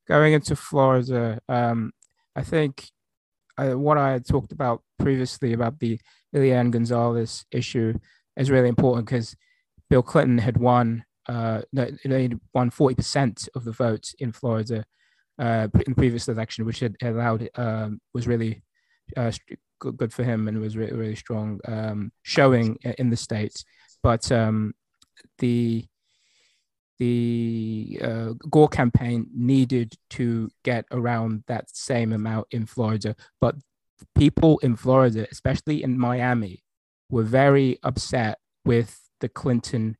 going into Florida, um, I think I, what I had talked about previously about the Elian Gonzalez issue is really important, because Bill Clinton had won uh, won forty percent of the vote in Florida uh, in the previous election, which had allowed um, was really. Uh, good, good for him, and was really, really strong um, showing in the states. But um, the the uh, Gore campaign needed to get around that same amount in Florida. But people in Florida, especially in Miami, were very upset with the Clinton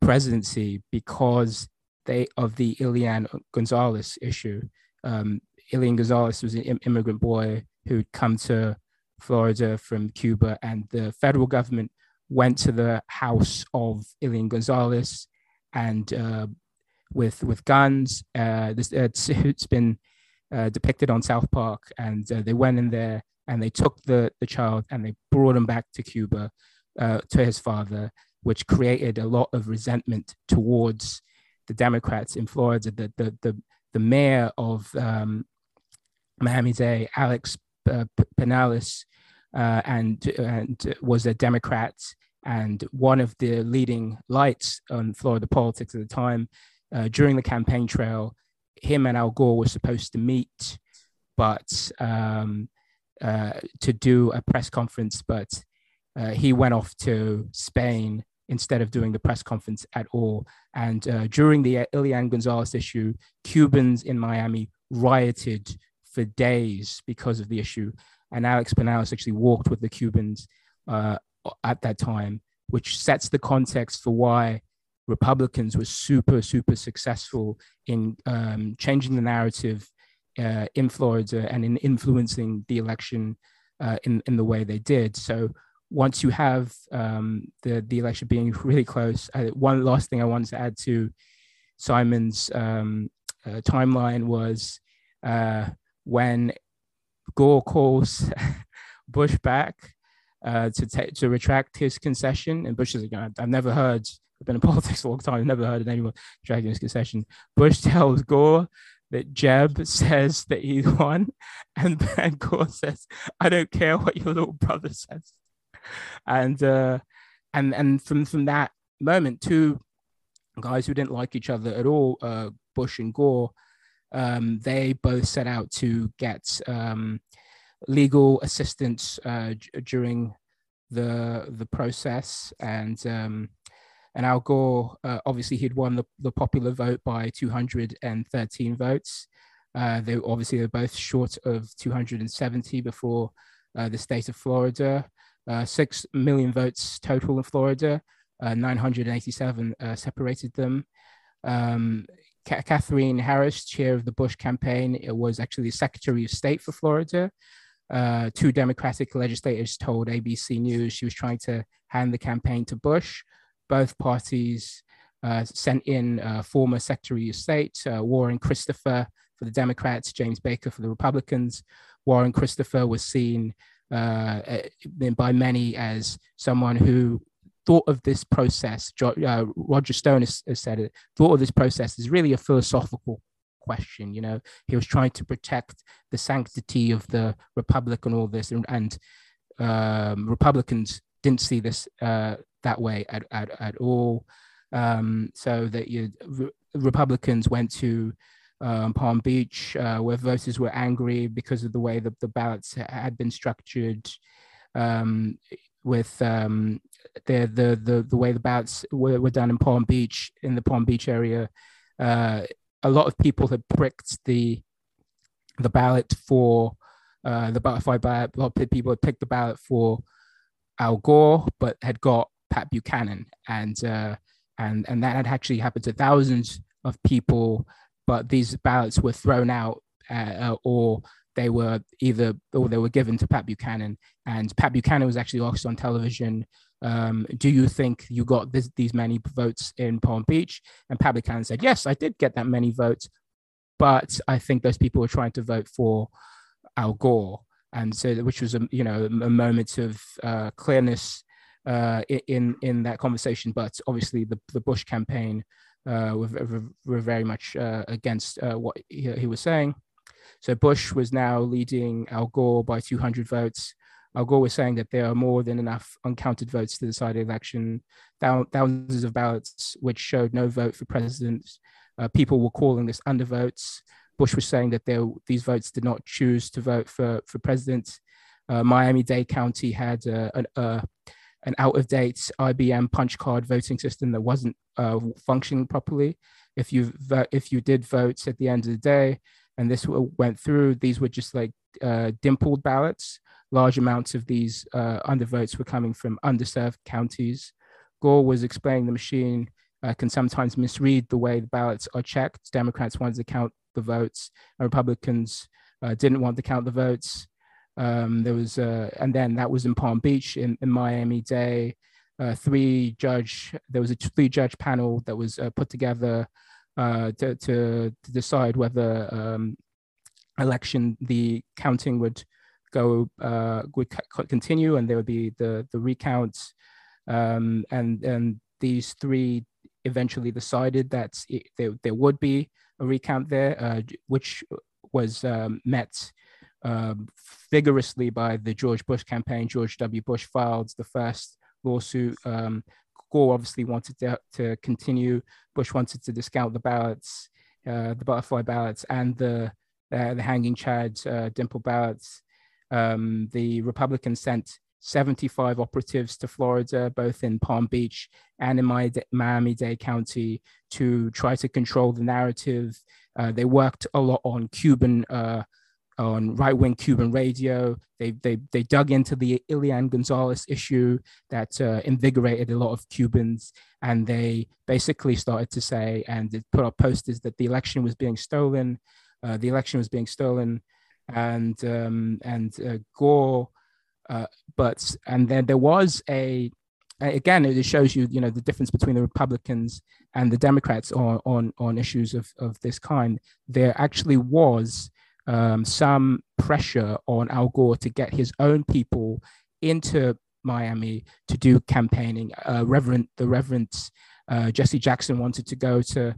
presidency because they of the Elian Gonzalez issue. Um, Elian Gonzalez was an im- immigrant boy who'd come to Florida from Cuba, and the federal government went to the house of Elian Gonzalez and uh, with with guns. Uh, this it's, it's been uh, depicted on South Park, and uh, they went in there and they took the, the child and they brought him back to Cuba uh, to his father, which created a lot of resentment towards the Democrats in Florida. The the the, the mayor of um, Miami-Dade, Alex uh, P- Penelas, uh, and and was a Democrat, and one of the leading lights on Florida politics at the time. Uh, during the campaign trail, him and Al Gore were supposed to meet, but um, uh, to do a press conference, but uh, he went off to Spain instead of doing the press conference at all. And uh, during the uh, Elian Gonzalez issue, Cubans in Miami rioted for days because of the issue. And Alex Penelas actually walked with the Cubans uh, at that time, which sets the context for why Republicans were super, super successful in um, changing the narrative uh, in Florida and in influencing the election uh, in, in the way they did. So once you have um, the, the election being really close, uh, one last thing I wanted to add to Simon's um, uh, timeline was uh, when Gore calls Bush back uh, to, t- to retract his concession, and Bush is like, I've never heard been in politics a long time, I've never heard of anyone dragging his concession. Bush tells Gore that Jeb says that he won, and, and Gore says, I don't care what your little brother says. And uh, and and from, from that moment, two guys who didn't like each other at all, uh, Bush and Gore, um, they both set out to get um, legal assistance uh, d- during the the process. And um, And Al Gore, uh, obviously, he'd won the, the popular vote by two hundred thirteen votes. Uh, they obviously were both short of two hundred seventy before uh, the state of Florida. Uh, Six million votes total in Florida. Uh, nine hundred eighty-seven uh, separated them. Um, Ka- Katherine Harris, chair of the Bush campaign, was actually the Secretary of State for Florida. Uh, two Democratic legislators told A B C News she was trying to hand the campaign to Bush. Both parties uh, sent in uh, former Secretary of State, uh, Warren Christopher for the Democrats, James Baker for the Republicans. Warren Christopher was seen uh, by many as someone who thought of this process, uh, Roger Stone has, has said it, thought of this process as really a philosophical question. You know, he was trying to protect the sanctity of the Republic and all this, and, and um, Republicans didn't see this uh, that way at at, at all. Um, so that you, re- Republicans went to um, Palm Beach uh, where voters were angry because of the way that the ballots had been structured um, with um, the, the, the, the way the ballots were, were done in Palm Beach, in the Palm Beach area. Uh, a lot of people had pricked the the ballot for, uh, the butterfly ballot, a lot of people had picked the ballot for Al Gore, but had got Pat Buchanan, and uh, and and that had actually happened to thousands of people. But these ballots were thrown out, uh, or they were either or they were given to Pat Buchanan. And Pat Buchanan was actually asked on television, um, "Do you think you got this, these many votes in Palm Beach?" And Pat Buchanan said, "Yes, I did get that many votes, but I think those people were trying to vote for Al Gore." And so, which was a you know a moment of uh, clearness uh, in in that conversation. But obviously, the, the Bush campaign uh, were, were very much uh, against uh, what he, he was saying. So Bush was now leading Al Gore by two hundred votes. Al Gore was saying that there are more than enough uncounted votes to decide the election. Thousands of ballots which showed no vote for president. Uh, people were calling this undervotes. Bush was saying that there, these votes did not choose to vote for, for president. Uh, Miami-Dade County had uh, an, uh, an out-of-date I B M punch card voting system that wasn't uh, functioning properly. If you if you did vote at the end of the day, and this went through, these were just like uh, dimpled ballots. Large amounts of these uh, undervotes were coming from underserved counties. Gore was explaining the machine uh, can sometimes misread the way the ballots are checked. Democrats wanted to count the votes, and Republicans uh, didn't want to count the votes. Um, there was, uh, and then that was in Palm Beach, in, in Miami-Dade. Uh, three judge, there was a three judge panel that was uh, put together uh, to, to to decide whether um, election the counting would go uh, would c- continue, and there would be the the recounts, um, and and these three eventually decided that it, there there would be a recount there, uh, which was um, met uh, vigorously by the George Bush campaign. George W. Bush filed the first lawsuit. Um, Gore obviously wanted to, to continue. Bush wanted to discount the ballots, uh, the butterfly ballots, and the uh, the hanging chad uh, dimple ballots. Um, the Republicans sent seventy-five operatives to Florida, both in Palm Beach and in Miami-Dade County, to try to control the narrative. Uh, they worked a lot on Cuban, uh, on right-wing Cuban radio. They they they dug into the Elian Gonzalez issue that uh, invigorated a lot of Cubans, and they basically started to say and put up posters that the election was being stolen. Uh, the election was being stolen, and um, and uh, Gore. Uh, but and then there was a again it shows you you know the difference between the Republicans and the Democrats on on, on issues of, of this kind. There actually was um, some pressure on Al Gore to get his own people into Miami to do campaigning. Uh, Reverend the Reverend uh, Jesse Jackson wanted to go to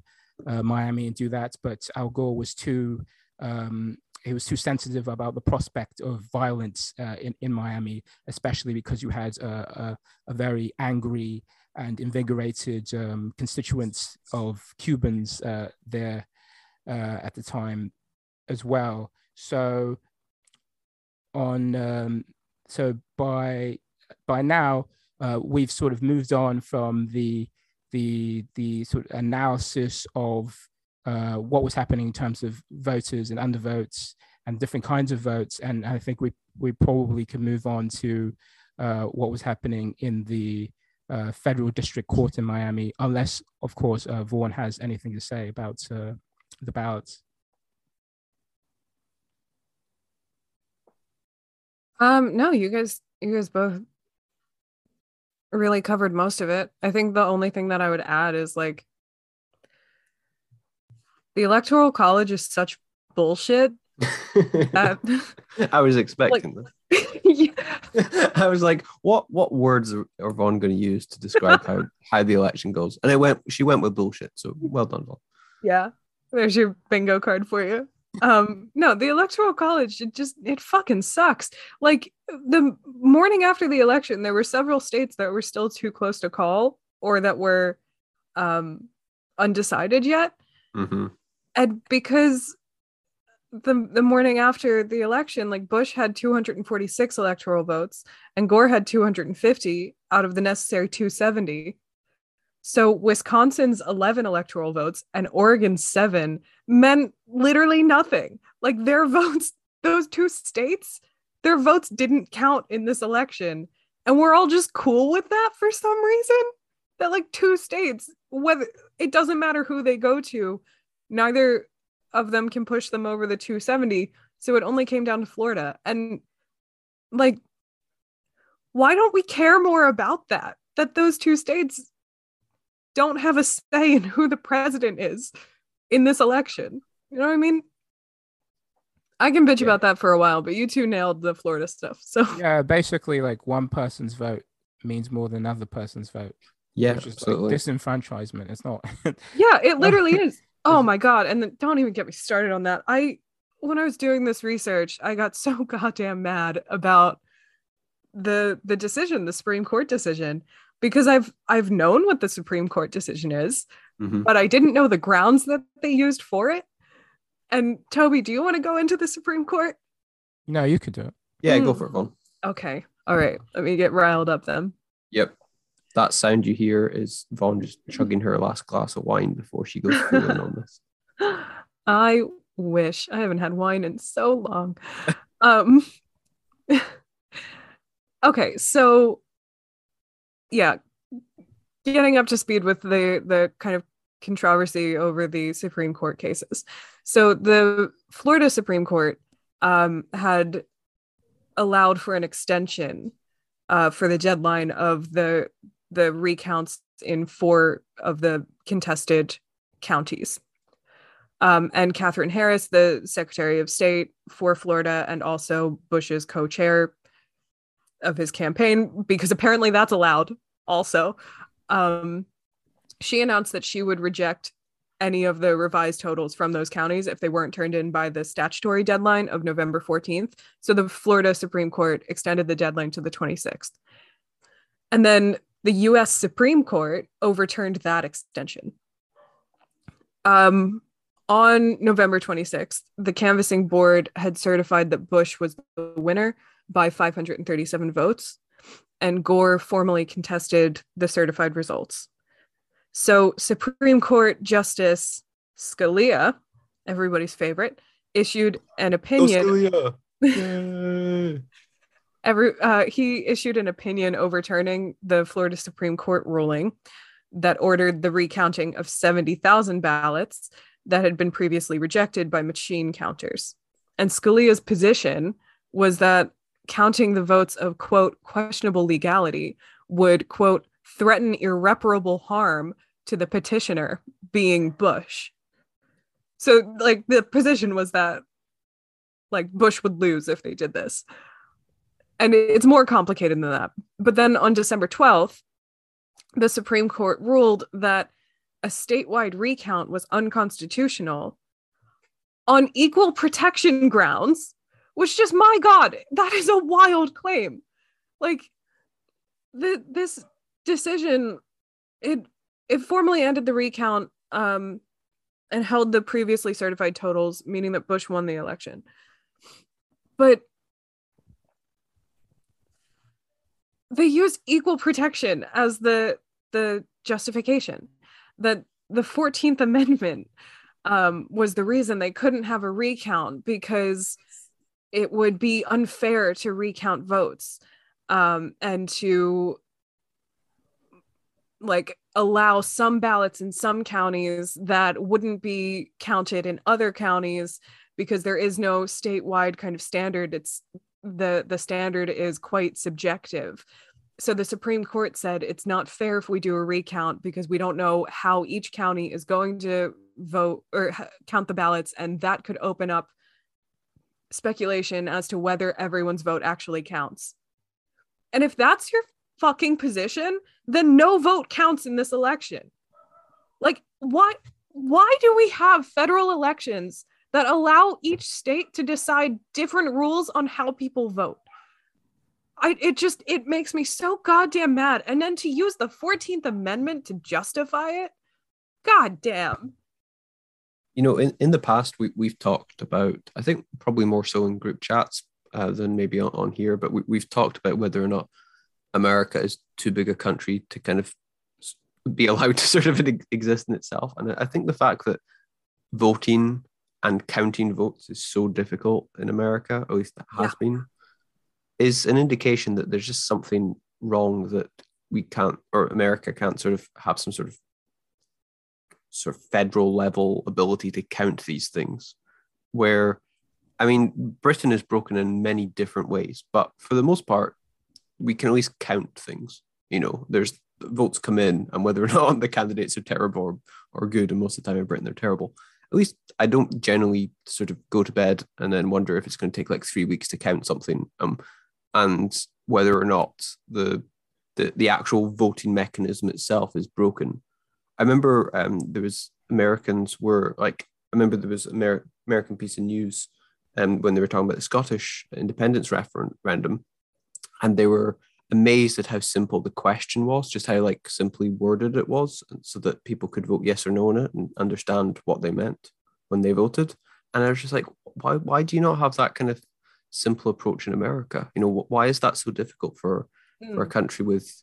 uh, Miami and do that, but Al Gore was too. Um, He was too sensitive about the prospect of violence uh, in, in Miami, especially because you had a, a, a very angry and invigorated um, constituents of Cubans uh, there uh, at the time as well. So on, um, so by by now uh, we've sort of moved on from the the the sort of analysis of Uh, what was happening in terms of voters and undervotes and different kinds of votes. And I think we we probably can move on to uh, what was happening in the uh, federal district court in Miami, unless, of course, uh, Vaughan has anything to say about uh, the ballots. Um, no, you guys, you guys both really covered most of it. I think the only thing that I would add is like, the Electoral College is such bullshit. That, I was expecting like, this. Yeah. I was like, what what words are, are Vaughn going to use to describe how, how the election goes? And I went. She went with bullshit. So well done, Vaughn. Yeah, there's your bingo card for you. Um, no, the Electoral College, it just, it fucking sucks. Like the morning after the election, there were several states that were still too close to call or that were um, undecided yet. Mm-hmm. And because the the morning after the election, like Bush had two hundred forty-six electoral votes and Gore had two hundred fifty out of the necessary two hundred seventy. So Wisconsin's eleven electoral votes and Oregon's seven meant literally nothing. Like their votes, those two states, their votes didn't count in this election. And we're all just cool with that for some reason. That like two states, whether it doesn't matter who they go to, neither of them can push them over the two hundred seventy. So it only came down to Florida. And like, why don't we care more about that? That those two states don't have a say in who the president is in this election. You know what I mean? I can bitch yeah. about that for a while, but you two nailed the Florida stuff. So yeah, basically like one person's vote means more than another person's vote. Yeah, absolutely. Like disenfranchisement. It's not. Yeah, it literally is. Oh my God. And then, don't even get me started on that. I, when I was doing this research, I got so goddamn mad about the the decision, the Supreme Court decision, because I've I've known what the Supreme Court decision is, mm-hmm. but I didn't know the grounds that they used for it. And Toby, do you want to go into the Supreme Court? No, you could do it. Yeah, mm. go for it, Vaughn. Okay. All right. Let me get riled up then. Yep. That sound you hear is Vaughn just chugging her last glass of wine before she goes through on this. I wish. I haven't had wine in so long. um, okay, so yeah, getting up to speed with the, the kind of controversy over the Supreme Court cases. So the Florida Supreme Court um, had allowed for an extension uh, for the deadline of the the recounts in four of the contested counties. Um, and Katherine Harris, the Secretary of State for Florida, and also Bush's co-chair of his campaign, because apparently that's allowed also. Um, she announced that she would reject any of the revised totals from those counties if they weren't turned in by the statutory deadline of November fourteenth. So the Florida Supreme Court extended the deadline to the twenty-sixth. And then the U S Supreme Court overturned that extension. Um, on November twenty-sixth, the canvassing board had certified that Bush was the winner by five hundred thirty-seven votes, and Gore formally contested the certified results. So Supreme Court Justice Scalia, everybody's favorite, issued an opinion. Oh, Scalia. Every, uh, he issued an opinion overturning the Florida Supreme Court ruling that ordered the recounting of seventy thousand ballots that had been previously rejected by machine counters. And Scalia's position was that counting the votes of, quote, questionable legality would, quote, threaten irreparable harm to the petitioner, being Bush. So, like, the position was that, like, Bush would lose if they did this. And it's more complicated than that. But then on December twelfth, the Supreme Court ruled that a statewide recount was unconstitutional on equal protection grounds, which just, my God, that is a wild claim. Like, the, this decision, it, it formally ended the recount um, and held the previously certified totals, meaning that Bush won the election. But they use equal protection as the the justification, that the fourteenth Amendment um, was the reason they couldn't have a recount, because it would be unfair to recount votes um, and to, like, allow some ballots in some counties that wouldn't be counted in other counties, because there is no statewide kind of standard. It's the the standard is quite subjective. So the Supreme Court said it's not fair if we do a recount, because we don't know how each county is going to vote or count the ballots, and that could open up speculation as to whether everyone's vote actually counts. And if that's your fucking position, then no vote counts in this election. Like, why why do we have federal elections that allow each state to decide different rules on how people vote? I, it just, it makes me so goddamn mad. And then to use the fourteenth Amendment to justify it? Goddamn. You know, in, in the past, we, we've talked about, I think probably more so in group chats uh, than maybe on, on here, but we, we've talked about whether or not America is too big a country to kind of be allowed to sort of exist in itself. And I think the fact that voting and counting votes is so difficult in America, at least it has yeah. been, is an indication that there's just something wrong, that we can't, or America can't sort of have some sort of sort of federal level ability to count these things. Where, I mean, Britain is broken in many different ways, but for the most part, we can at least count things. You know, there's votes come in, and whether or not the candidates are terrible or, or good, and most of the time in Britain they're terrible, at least I don't generally sort of go to bed and then wonder if it's going to take like three weeks to count something, um, and whether or not the, the the actual voting mechanism itself is broken. I remember um, there was Americans were like, I remember there was an Amer- American piece of news um, when they were talking about the Scottish independence referendum, and they were amazed at how simple the question was, just how like simply worded it was, so that people could vote yes or no on it and understand what they meant when they voted. And I was just like, why why do you not have that kind of simple approach in America? You know, why is that so difficult for, mm. for a country with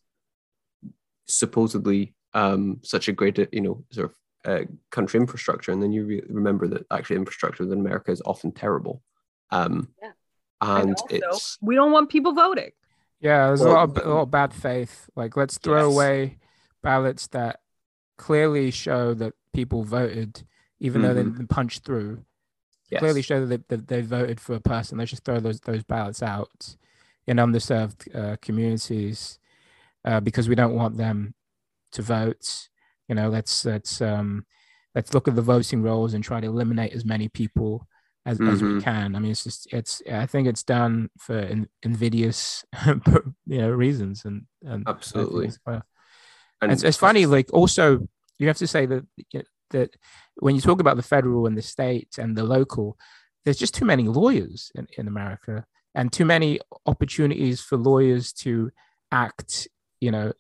supposedly um, such a great, you know, sort of uh, country infrastructure? And then you re- remember that actually infrastructure within America is often terrible. Um, yeah. And, and also, it's, we don't want people voting. Yeah, there's well, a, lot of, a lot of bad faith. Like, let's throw yes. away ballots that clearly show that people voted, even mm-hmm. though they didn't punch through. Yes. Clearly show that they, that they voted for a person. Let's just throw those those ballots out in underserved uh, communities uh, because we don't want them to vote. You know, let's let's um, let's look at the voting rolls and try to eliminate as many people As, mm-hmm. as we can. I mean, it's just, it's, I think it's done for in, invidious, you know, reasons. And, and absolutely. Well. And it's, it's funny, like, also, you have to say that, that when you talk about the federal and the state and the local, there's just too many lawyers in, in America, and too many opportunities for lawyers to act you know,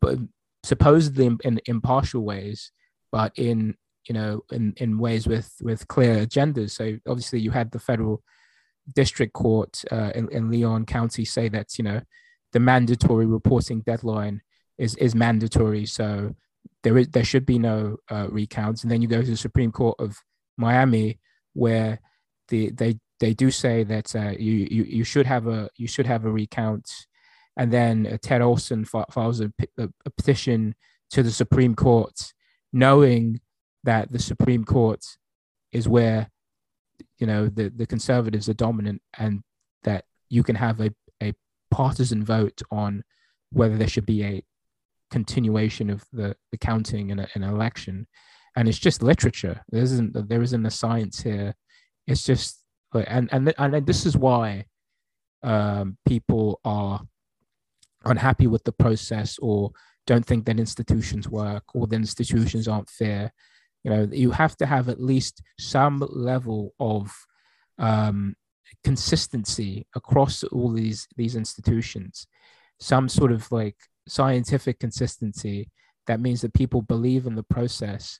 but supposedly in, in impartial ways, but in, you know, in, in ways with, with clear agendas. So obviously you had the federal district court uh, in, in Leon County say that, you know, the mandatory reporting deadline is, is mandatory. So there is, there should be no uh, recounts. And then you go to the Supreme Court of Miami, where the, they, they do say that uh, you, you, you should have a, you should have a recount. And then uh, Ted Olson files a, a, a petition to the Supreme Court, knowing that the Supreme Court is where, you know, the, the conservatives are dominant, and that you can have a, a partisan vote on whether there should be a continuation of the, the counting in a, an election. And it's just literature. There isn't, there isn't a science here. It's just, and, and, and this is why um, people are unhappy with the process, or don't think that institutions work, or the institutions aren't fair. You know, you have to have at least some level of um, consistency across all these, these institutions, some sort of like scientific consistency that means that people believe in the process.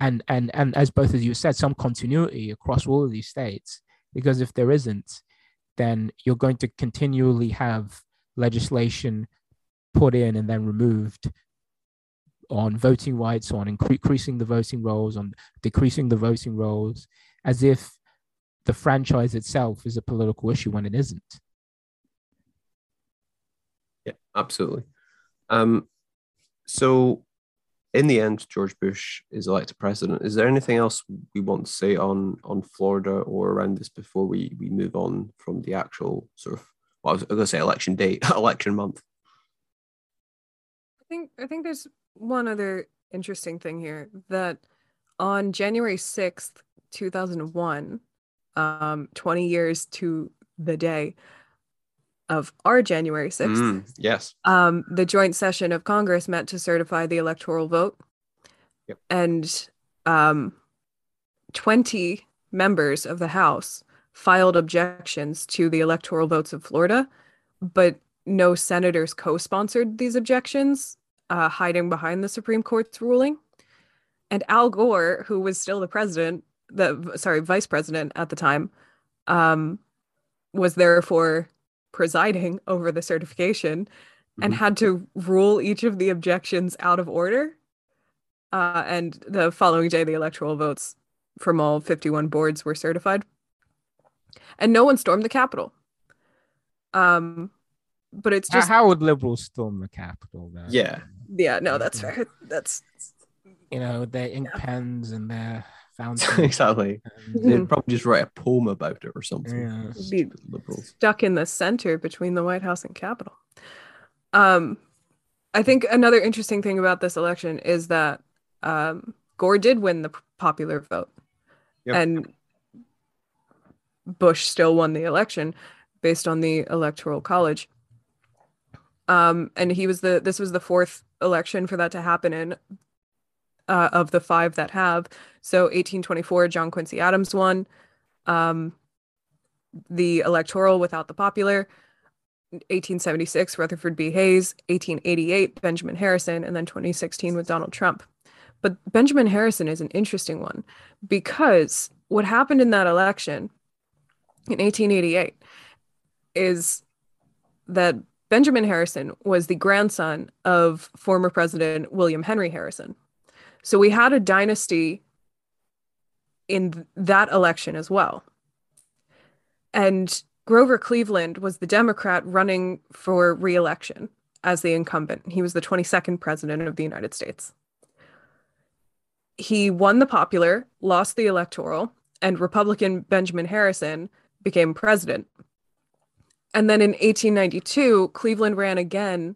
And, and, and as both of you said, some continuity across all of these states, because if there isn't, then you're going to continually have legislation put in and then removed on voting rights, on increasing the voting rolls, on decreasing the voting rolls, as if the franchise itself is a political issue when it isn't. Yeah, absolutely. Um, so in the end, George Bush is elected president. Is there anything else we want to say on, on Florida or around this before we, we move on from the actual sort of, well, I was going to say election day, election month? I think, I think there's one other interesting thing here, that on January sixth, two thousand one, um, twenty years to the day of our January sixth, mm, yes, um, the joint session of Congress met to certify the electoral vote. Yep. And um, twenty members of the House filed objections to the electoral votes of Florida, but no senators co-sponsored these objections, uh, hiding behind the Supreme Court's ruling. And Al Gore, who was still the president, the sorry, vice president at the time, um, was therefore presiding over the certification, and mm-hmm. had to rule each of the objections out of order. Uh, and the following day, the electoral votes from all fifty-one boards were certified. And no one stormed the Capitol. Um, but it's just how, how would liberals storm the Capitol? Though? Yeah, yeah, no, that's fair. That's, you know, their ink yeah. pens and their fountains. Exactly. And they'd probably just write a poem about it or something. Yeah. Be liberals stuck in the center between the White House and Capitol. Um, I think another interesting thing about this election is that um, Gore did win the popular vote, yep. and Bush still won the election based on the Electoral College. Um, and he was the, this was the fourth election for that to happen in, uh, of the five that have. So eighteen twenty-four, John Quincy Adams won, um, the electoral without the popular, eighteen seventy-six, Rutherford B. Hayes, eighteen eighty-eight, Benjamin Harrison, and then twenty sixteen with Donald Trump. But Benjamin Harrison is an interesting one, because what happened in that election in eighteen eighty-eight is that Benjamin Harrison was the grandson of former President William Henry Harrison. So we had a dynasty in th- that election as well. And Grover Cleveland was the Democrat running for re-election as the incumbent. He was the twenty-second president of the United States. He won the popular, lost the electoral, and Republican Benjamin Harrison became president. And then in eighteen ninety-two, Cleveland ran again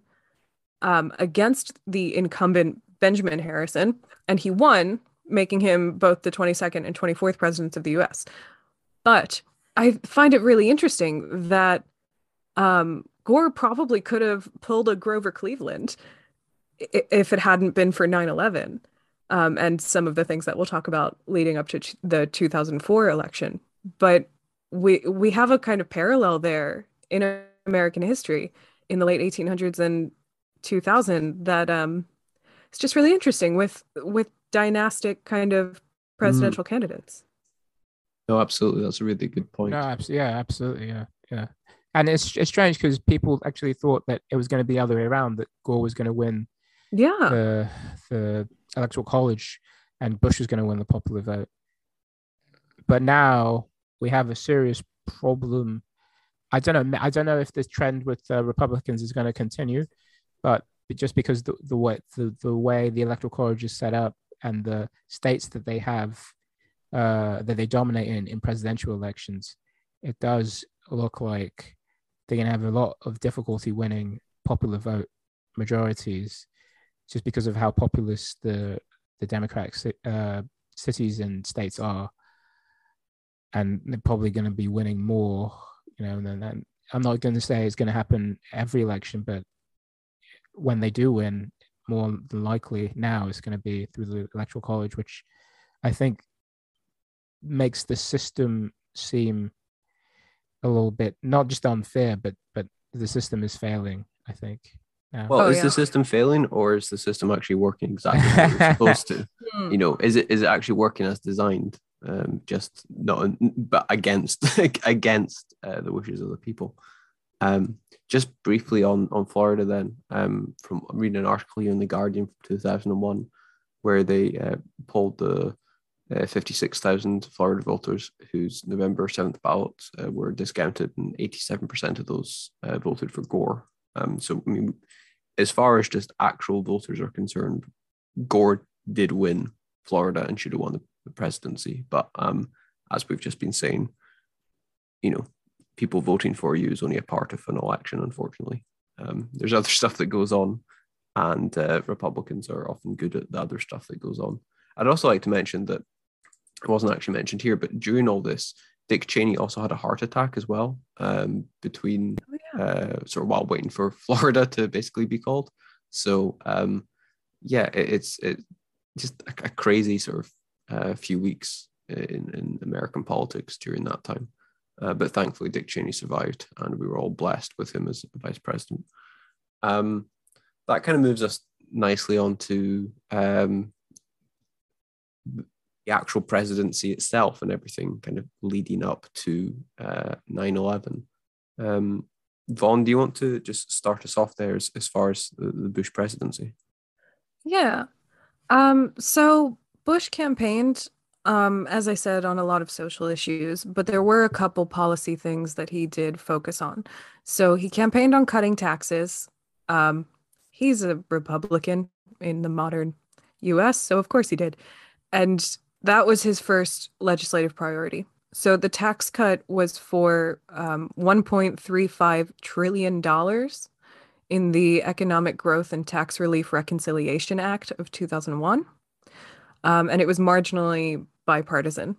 um, against the incumbent Benjamin Harrison, and he won, making him both the twenty-second and twenty-fourth presidents of the U S. But I find it really interesting that um, Gore probably could have pulled a Grover Cleveland if it hadn't been for nine eleven. Um, and some of the things that we'll talk about leading up to ch- the two thousand four election. But we we have a kind of parallel there in American history in the late eighteen hundreds and two thousand that um, it's just really interesting with with dynastic kind of presidential mm. candidates. No, absolutely. That's a really good point. No, abs- yeah, absolutely. Yeah, yeah. And it's, it's strange because people actually thought that it was going to be the other way around, that Gore was going to win yeah. the, the electoral college and Bush was going to win the popular vote. But now we have a serious problem. I don't know. I don't know if this trend with uh, Republicans is going to continue, but just because the the way the, the way the electoral college is set up and the states that they have uh, that they dominate in in presidential elections, it does look like they're going to have a lot of difficulty winning popular vote majorities, just because of how populous the the Democratic uh, cities and states are, and they're probably going to be winning more. You know, and then, and I'm not going to say it's going to happen every election, but when they do win, more than likely now it's going to be through the electoral college, which I think makes the system seem a little bit not just unfair, but but the system is failing, I think. Now. Well, oh, is yeah. the system failing, or is the system actually working exactly as it's supposed to? You know, is it is it actually working as designed? Um, just not, but against against uh, the wishes of the people. Um, just briefly on, on Florida, then um, from I'm reading an article here in the Guardian from two thousand one, where they uh, polled the uh, fifty-six thousand Florida voters whose November seventh ballots uh, were discounted, and eighty-seven percent of those uh, voted for Gore. Um, so I mean, as far as just actual voters are concerned, Gore did win Florida and should have won the presidency, but um as we've just been saying, you know, people voting for you is only a part of an election, unfortunately. Um there's other stuff that goes on, and uh, Republicans are often good at the other stuff that goes on. I'd also like to mention that it wasn't actually mentioned here, but during all this, Dick Cheney also had a heart attack as well, um between oh, yeah. uh sort of while waiting for Florida to basically be called. So um yeah it, it's it just a, a crazy sort of a uh, few weeks in, in American politics during that time. Uh, but thankfully, Dick Cheney survived, and we were all blessed with him as vice president. Um, that kind of moves us nicely on to um, the actual presidency itself and everything kind of leading up to uh, nine eleven. Um, Vaughn, do you want to just start us off there as, as far as the, the Bush presidency? Yeah. Um, so... Bush campaigned, um, as I said, on a lot of social issues, but there were a couple policy things that he did focus on. So he campaigned on cutting taxes. Um, he's a Republican in the modern U S, so of course he did. And that was his first legislative priority. So the tax cut was for um, one point three five trillion dollars in the Economic Growth and Tax Relief Reconciliation Act of two thousand one. Um, and it was marginally bipartisan.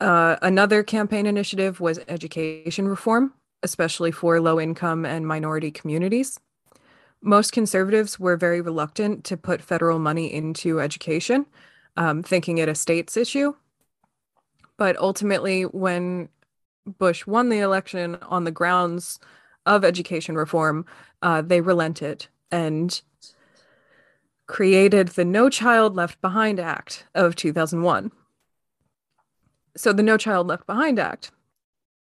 Uh, another campaign initiative was education reform, especially for low-income and minority communities. Most conservatives were very reluctant to put federal money into education, um, thinking it a states issue. But ultimately, when Bush won the election on the grounds of education reform, uh, they relented and created the No Child Left Behind Act of two thousand one. So the No Child Left Behind Act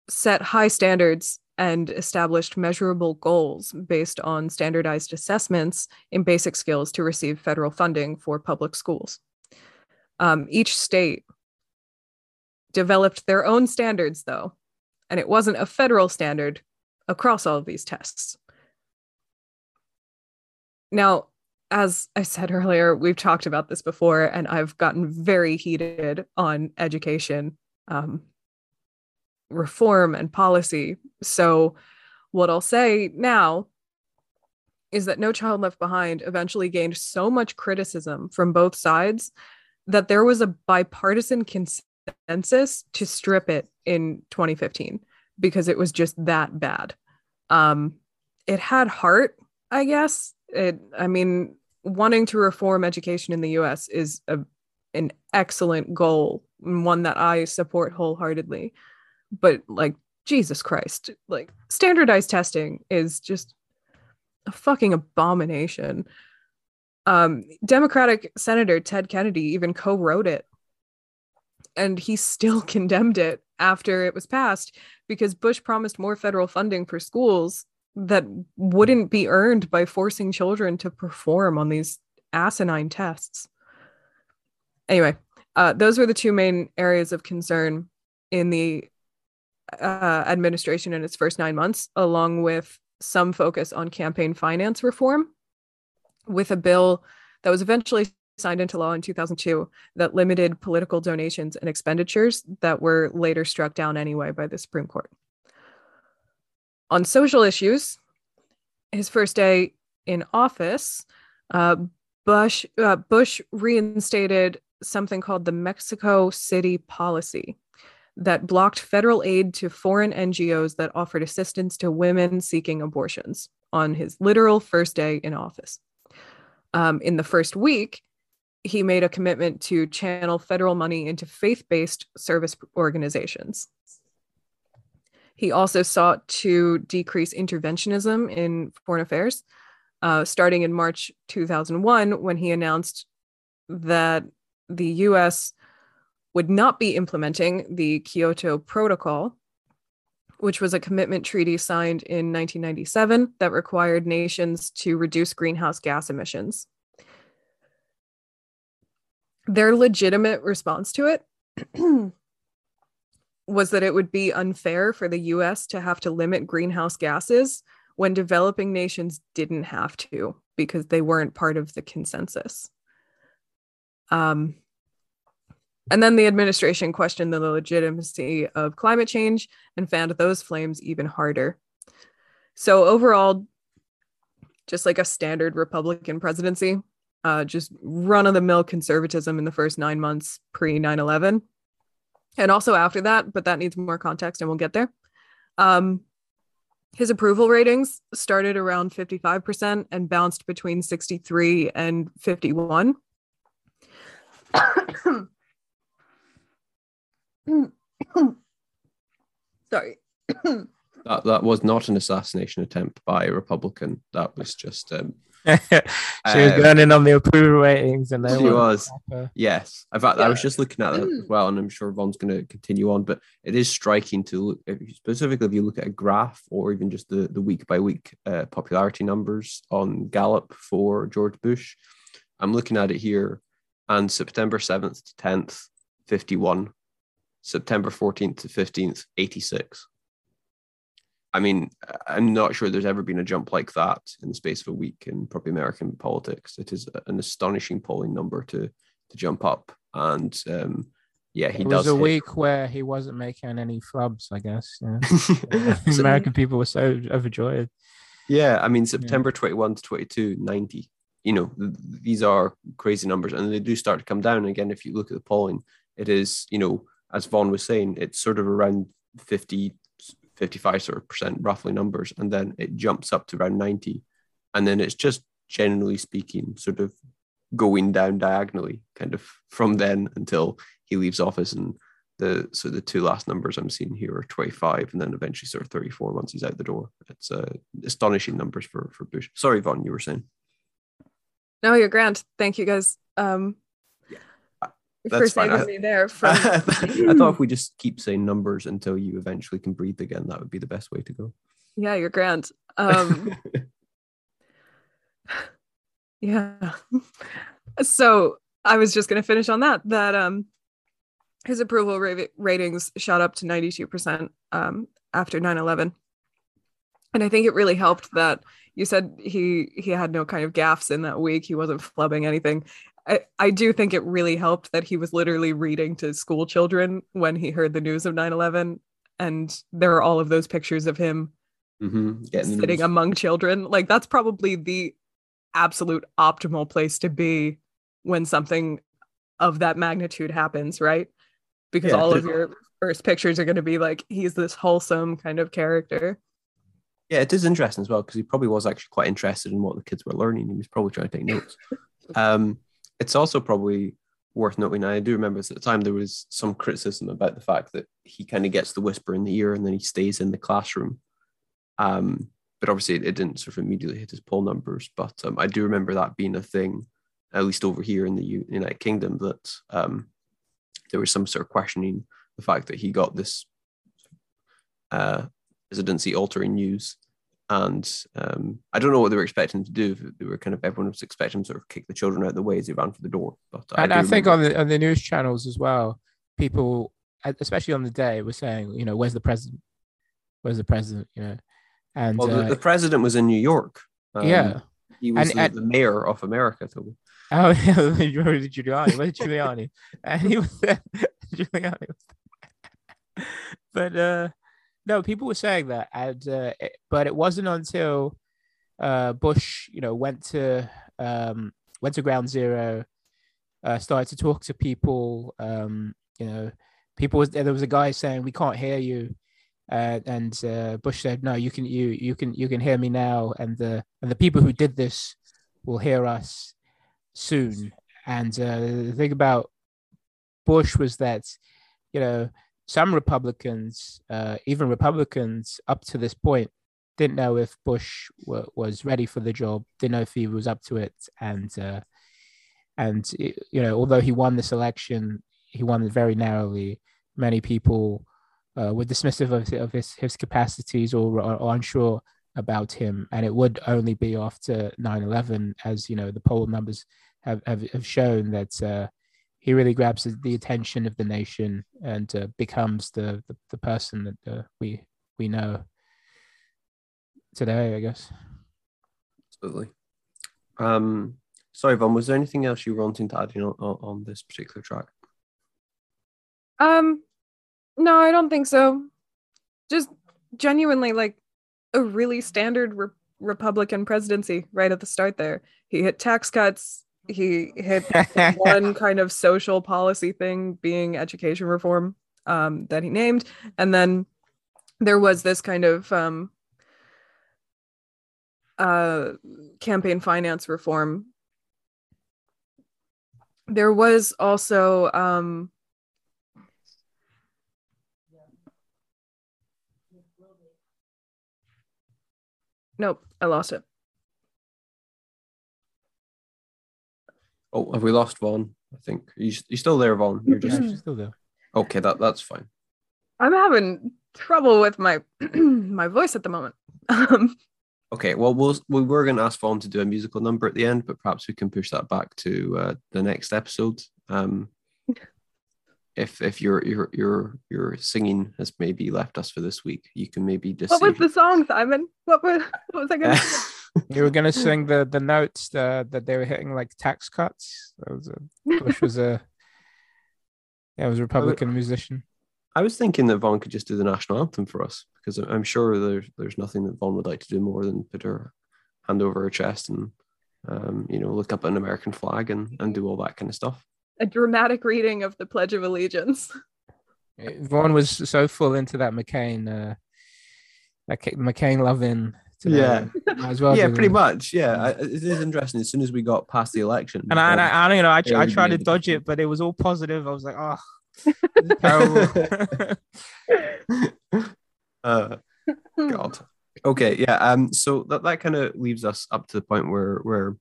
set high standards and established measurable goals based on standardized assessments in basic skills to receive federal funding for public schools. Um, each state developed their own standards, though, and it wasn't a federal standard across all of these tests. Now, as I said earlier, we've talked about this before, and I've gotten very heated on education um, reform and policy. So what I'll say now is that No Child Left Behind eventually gained so much criticism from both sides that there was a bipartisan consensus to strip it in twenty fifteen because it was just that bad. Um, it had heart, I guess. It, I mean, wanting to reform education in the U S is a, an excellent goal, one that I support wholeheartedly. But like, Jesus Christ, like standardized testing is just a fucking abomination. Um, Democratic Senator Ted Kennedy even co-wrote it, and he still condemned it after it was passed because Bush promised more federal funding for schools that wouldn't be earned by forcing children to perform on these asinine tests. Anyway, uh, those were the two main areas of concern in the uh, administration in its first nine months, along with some focus on campaign finance reform, with a bill that was eventually signed into law in two thousand two that limited political donations and expenditures that were later struck down anyway by the Supreme Court. On social issues, his first day in office, uh, Bush, uh, Bush reinstated something called the Mexico City Policy that blocked federal aid to foreign N G Os that offered assistance to women seeking abortions on his literal first day in office. Um, in the first week, he made a commitment to channel federal money into faith-based service organizations. He also sought to decrease interventionism in foreign affairs, uh, starting in March two thousand one, when he announced that the U S would not be implementing the Kyoto Protocol, which was a commitment treaty signed in nineteen ninety-seven that required nations to reduce greenhouse gas emissions. Their legitimate response to it was that it would be unfair for the U S to have to limit greenhouse gases when developing nations didn't have to because they weren't part of the consensus. Um, and then the administration questioned the legitimacy of climate change and fanned those flames even harder. So overall, just like a standard Republican presidency, uh, just run-of-the-mill conservatism in the first nine months pre nine eleven. And also after that, but that needs more context and we'll get there. Um, his approval ratings started around fifty-five percent and bounced between sixty-three and fifty-one. Sorry. That, that was not an assassination attempt by a Republican. That was just... Um... she was um, going in on the approval ratings, and she was. Yes, in fact, yeah. I was just looking at that as well, and I'm sure Von's going to continue on. But it is striking to look, if you, specifically if you look at a graph or even just the the week by week uh, popularity numbers on Gallup for George Bush. I'm looking at it here, and September seventh to tenth, fifty-one. September fourteenth to fifteenth, eighty-six. I mean, I'm not sure there's ever been a jump like that in the space of a week in probably American politics. It is an astonishing polling number to to jump up. And um, yeah, he does. It was does a hit. Week where he wasn't making any flubs, I guess. Yeah. So, American people were so overjoyed. Yeah, I mean, September twenty-first to twenty-second, ninety. You know, th- these are crazy numbers, and they do start to come down. And again, if you look at the polling, it is, you know, as Vaughn was saying, it's sort of around fifty. fifty-five sort of percent roughly numbers, and then it jumps up to around ninety, and then it's just generally speaking sort of going down diagonally kind of from then until he leaves office. And the so the two last numbers I'm seeing here are twenty-five and then eventually sort of thirty-four once he's out the door. It's uh, astonishing numbers for for Bush. Sorry, Vaughn, you were saying. No, you're grand. Thank you guys. Um That's fine. I, there from- I thought if we just keep saying numbers until you eventually can breathe again, that would be the best way to go. Yeah, you're grand. Um, yeah. So I was just going to finish on that, that um, his approval ra- ratings shot up to ninety-two percent um, after nine eleven. And I think it really helped that you said he he had no kind of gaffes in that week. He wasn't flubbing anything. I, I do think it really helped that he was literally reading to school children when he heard the news of nine eleven. And there are all of those pictures of him mm-hmm. sitting among children. Like, that's probably the absolute optimal place to be when something of that magnitude happens, right? Because yeah, all of your first pictures are going to be like, he's this wholesome kind of character. Yeah, it is interesting as well, because he probably was actually quite interested in what the kids were learning. He was probably trying to take notes. Um, It's also probably worth noting, I do remember at the time there was some criticism about the fact that he kind of gets the whisper in the ear and then he stays in the classroom. Um, but obviously it didn't sort of immediately hit his poll numbers. But um, I do remember that being a thing, at least over here in the U- United Kingdom, that um, there was some sort of questioning the fact that he got this uh, presidency-altering news. And um, I don't know what they were expecting to do. They were kind of, everyone was expecting to sort of kick the children out of the way as they ran for the door. But I, and I think on the, on the news channels as well, people, especially on the day, were saying, you know, where's the president? Where's the president? You know, and well, the, uh, the president was in New York. Um, yeah, he was and, and, the mayor of America. So. Oh, yeah, Giuliani. Where's Giuliani? And he was there. Giuliani was there. But uh, no, people were saying that, and uh, it, but it wasn't until uh, Bush, you know, went to um, went to Ground Zero, uh, started to talk to people. Um, you know, people was, there was a guy saying, "We can't hear you." Uh, and uh, Bush said, "No, you can, you you can, you can hear me now, and the and the people who did this will hear us soon." And uh, the thing about Bush was that, you know, some Republicans, uh, even Republicans up to this point, didn't know if Bush w- was ready for the job, didn't know if he was up to it, and uh, and you know, although he won this election, he won it very narrowly. Many people Uh, were dismissive of, of his, his capacities or, or, or unsure about him. And it would only be after nine eleven, as, you know, the poll numbers have, have, have shown that uh, he really grabs the attention of the nation and uh, becomes the, the, the person that uh, we we know today, I guess. Absolutely. Um, sorry, Von, was there anything else you were wanting to add in on, on this particular track? Um. No, I don't think so. Just genuinely like a really standard re- Republican presidency right at the start there. He hit tax cuts. He hit one kind of social policy thing being education reform um, that he named. And then there was this kind of um, uh, campaign finance reform. There was also... Um, Nope, I lost it. Oh, have we lost Vaughn? I think you you still there, Vaughn. You're just yeah, still there. Okay, that that's fine. I'm having trouble with my my voice at the moment. Okay, well, we'll we were going to ask Vaughn to do a musical number at the end, but perhaps we can push that back to uh, the next episode. Um, if if your your your your singing has maybe left us for this week, you can maybe just what was the song, Simon? What was what was I gonna sing? You were gonna sing the the notes uh, that they were hitting, like tax cuts. That was a, Bush was a yeah, was a Republican I would, musician. I was thinking that Vaughn could just do the national anthem for us, because I'm sure there's there's nothing that Vaughn would like to do more than put her hand over her chest and um, you know, look up an American flag and, and do all that kind of stuff. A dramatic reading of the Pledge of Allegiance. Vaughn was so full into that McCain, uh, that McCain loving. Yeah, as well. Yeah, pretty much. Yeah, I, it is interesting. As soon as we got past the election, and I, and I, I you know, I, I tried to dodge it, but it was all positive. I was like, oh, terrible. uh, God. Okay. Yeah. Um. So that that kind of leaves us up to the point where where,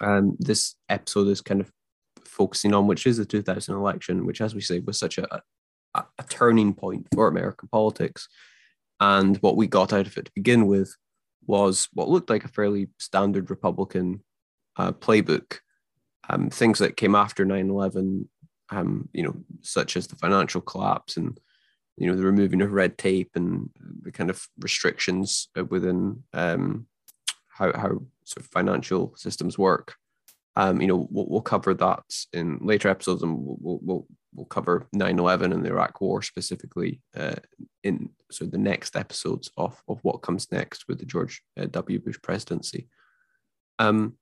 um, this episode is kind of focusing on, which is the two thousand election, which, as we say, was such a, a, a turning point for American politics. And what we got out of it to begin with was what looked like a fairly standard Republican uh, playbook. Um, things that came after nine eleven, um, you know, such as the financial collapse and, you know, the removing of red tape and the kind of restrictions within um, how, how sort of financial systems work. Um, you know, we'll, we'll cover that in later episodes, and we'll we'll, we'll cover nine eleven and the Iraq War specifically uh, in sort of the next episodes of, of what comes next with the George W. Bush presidency. Um,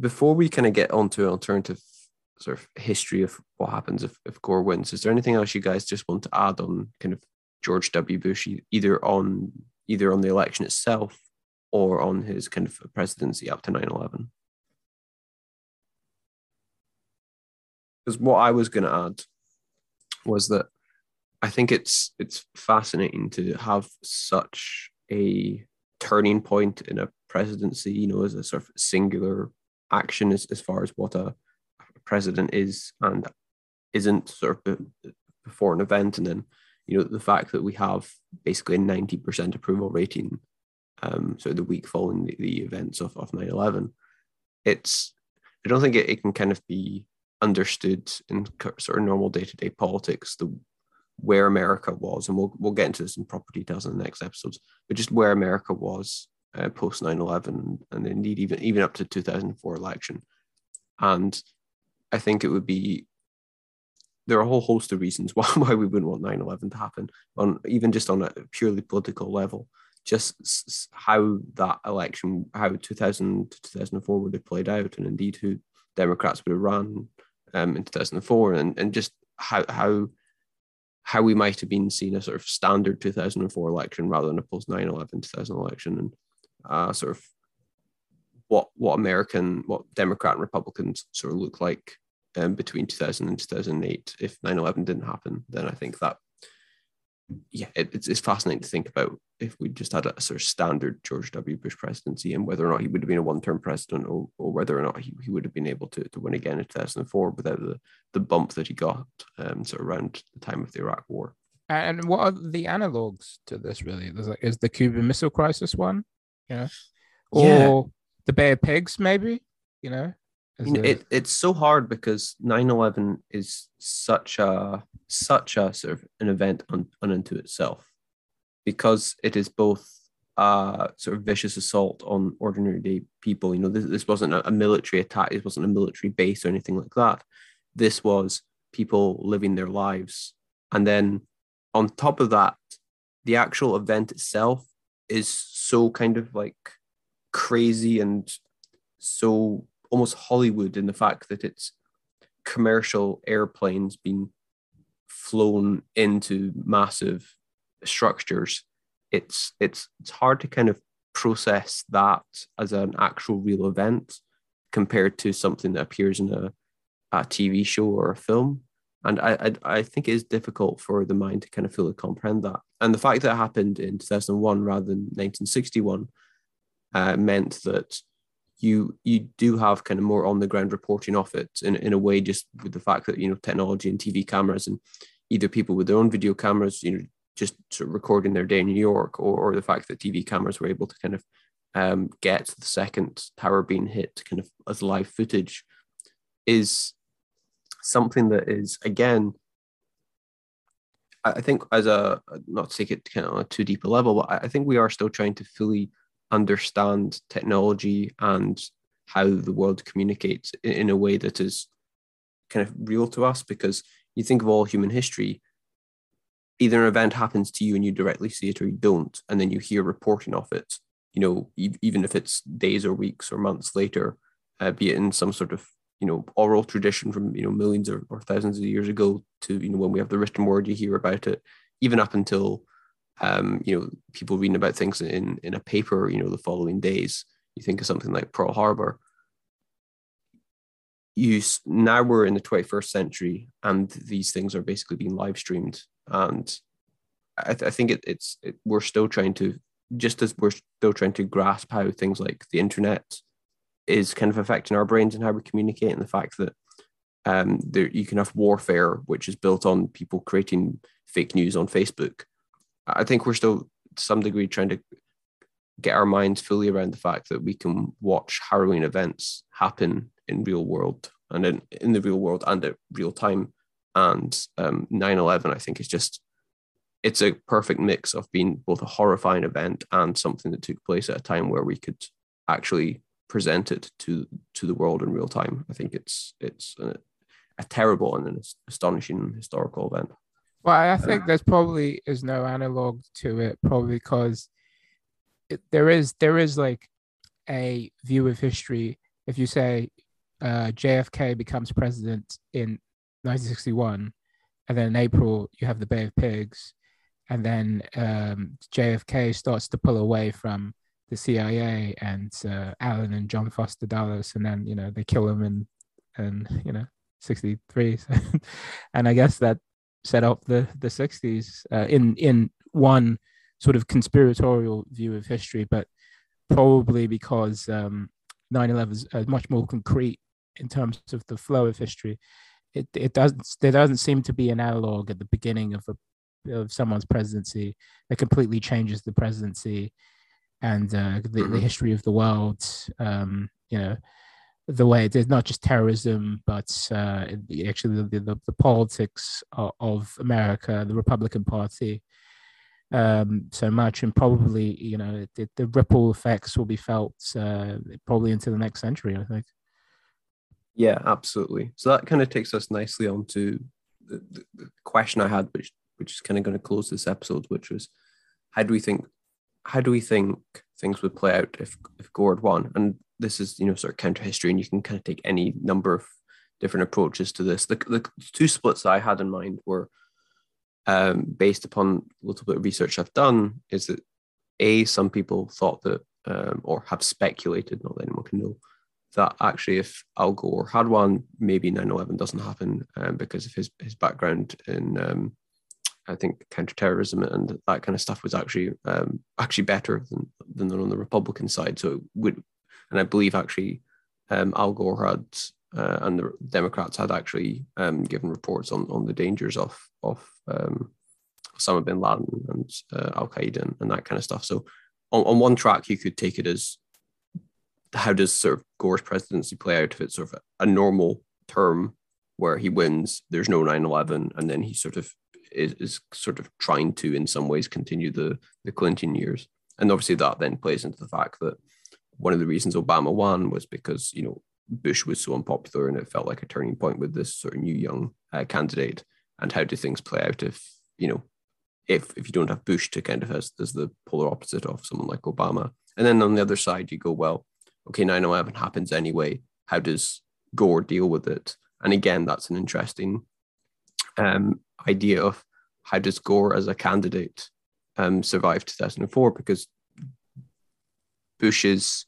before we kind of get onto an alternative sort of history of what happens if, if Gore wins, is there anything else you guys just want to add on kind of George W. Bush, either on either on the election itself or on his kind of presidency up to nine eleven? Because what I was going to add was that I think it's it's fascinating to have such a turning point in a presidency, you know, as a sort of singular action as, as far as what a president is and isn't sort of before an event. And then, you know, the fact that we have basically a ninety percent approval rating, um, so the week following the, the events of, of nine eleven, it's, I don't think it, it can kind of be understood in sort of normal day-to-day politics, the where America was, and we'll we'll get into this in proper details in the next episodes, but just where America was uh, post nine eleven, and indeed even, even up to two thousand four election. And I think it would be, there are a whole host of reasons why, why we wouldn't want nine eleven to happen, on even just on a purely political level, just how that election, how two thousand to two thousand four would have played out, and indeed who Democrats would have run um, in two thousand four, and, and just how how how we might have been seen a sort of standard two thousand four election rather than a post nine eleven two thousand election, and uh, sort of what what American, what Democrat and Republicans sort of look like um, between two thousand and two thousand eight. If nine eleven didn't happen, then I think that, yeah, it, it's, it's fascinating to think about if we just had a sort of standard George W. Bush presidency, and whether or not he would have been a one-term president, or, or whether or not he, he would have been able to, to win again in two thousand four without the, the bump that he got um, sort of around the time of the Iraq War. And what are the analogues to this, really? There's like, is the Cuban Missile Crisis one, you know? Or yeah. the Bay of Pigs, maybe, you know? You know, it, it's so hard because nine eleven is such a such a sort of an event un, unto itself, because it is both a sort of vicious assault on ordinary day people. You know, this, this wasn't a, a military attack. It wasn't a military base or anything like that. This was people living their lives. And then on top of that, the actual event itself is so kind of like crazy and so almost Hollywood in the fact that it's commercial airplanes being flown into massive structures. It's it's it's hard to kind of process that as an actual real event compared to something that appears in a, a T V show or a film. And I, I I think it is difficult for the mind to kind of fully comprehend that. And the fact that it happened in two thousand one rather than nineteen sixty-one uh, meant that you you do have kind of more on the ground reporting of it in, in a way, just with the fact that, you know, technology and T V cameras, and either people with their own video cameras, you know, just sort of recording their day in New York, or, or the fact that T V cameras were able to kind of um, get the second tower being hit kind of as live footage, is something that is, again, I think as a, not to take it kind of on a too deep a level, but I think we are still trying to fully understand technology and how the world communicates in a way that is kind of real to us, because you think of all human history, either an event happens to you and you directly see it or you don't, and then you hear reporting of it, you know, even if it's days or weeks or months later, uh, be it in some sort of, you know, oral tradition from, you know, millions or, or thousands of years ago to, you know, when we have the written word, you hear about it, even up until Um, you know, people reading about things in, in a paper, you know, the following days. You think of something like Pearl Harbor. You, now we're in the twenty-first century, and these things are basically being live streamed. And I, th- I think it, it's it, we're still trying to, just as we're still trying to grasp how things like the internet is kind of affecting our brains and how we communicate, and the fact that um, there, you can have warfare, which is built on people creating fake news on Facebook. I think we're still, to some degree, trying to get our minds fully around the fact that we can watch harrowing events happen in real world and in, in the real world and at real time. And um, nine eleven, I think, is just, it's a perfect mix of being both a horrifying event and something that took place at a time where we could actually present it to to the world in real time. I think it's, it's a, a terrible and an astonishing historical event. Well, I think there's probably is no analog to it, probably because it, there is there is like a view of history. If you say uh, J F K becomes president in nineteen sixty-one, and then in April you have the Bay of Pigs, and then um, J F K starts to pull away from the C I A and uh, Allen and John Foster Dulles, and then, you know, they kill him in, and you know, sixty-three, so, and I guess that set up the the sixties uh, in in one sort of conspiratorial view of history, but probably because um, nine eleven is uh, much more concrete in terms of the flow of history. It it doesn't there doesn't seem to be an analog at the beginning of a, of someone's presidency that completely changes the presidency and uh, the, the history of the world. Um, you know, the way there's not just terrorism, but uh, actually the, the the politics of America, the Republican Party. Um, so much, and probably, you know, the, the ripple effects will be felt uh, probably into the next century, I think. Yeah, absolutely. So that kind of takes us nicely on to the, the, the question I had, which which is kind of going to close this episode, which was, how do we think, how do we think things would play out if if Gore had won? And this is, you know, sort of counter history, and you can kind of take any number of different approaches to this. The the two splits that I had in mind were, um, based upon a little bit of research I've done, is that A, some people thought that, um, or have speculated, not that anyone can know, that actually if Al Gore had won, maybe nine eleven doesn't happen, um, because of his, his background in, um, I think, counterterrorism and that kind of stuff was actually um, actually better than, than on the Republican side. So it would, and I believe actually um, Al Gore had, uh, and the Democrats had actually um, given reports on, on the dangers of, of um, Osama bin Laden and uh, Al-Qaeda and, and that kind of stuff. So on, on one track, you could take it as, how does sort of Gore's presidency play out if it's sort of a normal term where he wins, there's no nine eleven, and then he sort of is, is sort of trying to in some ways continue the, the Clinton years. And obviously that then plays into the fact that one of the reasons Obama won was because, you know, Bush was so unpopular and it felt like a turning point with this sort of new young uh, candidate. And how do things play out if, you know, if if you don't have Bush to kind of as, as the polar opposite of someone like Obama? And then on the other side, you go, well, okay, nine eleven happens anyway. How does Gore deal with it? And again, that's an interesting um, idea of how does Gore as a candidate um, survive two thousand four? Because Bush has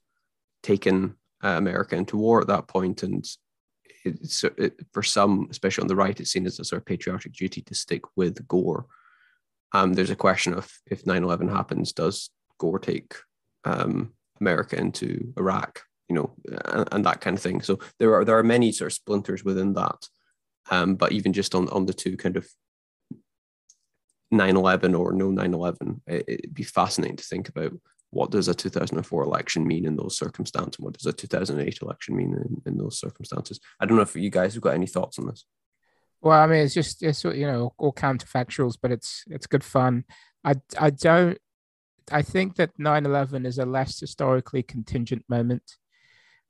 taken uh, America into war at that point, and it's, it, for some, especially on the right, it's seen as a sort of patriotic duty to stick with Gore. Um, there's a question of if nine eleven happens, does Gore take Um, America into Iraq, you know, and, and that kind of thing. So there are there are many sort of splinters within that. Um, but even just on, on the two kind of nine eleven or no nine eleven, it, it'd be fascinating to think about what does a two thousand four election mean in those circumstances? What does a two thousand eight election mean in, in those circumstances? I don't know if you guys have got any thoughts on this. Well, I mean, it's just, it's, you know, all counterfactuals, but it's it's good fun. I I don't, I think that nine eleven is a less historically contingent moment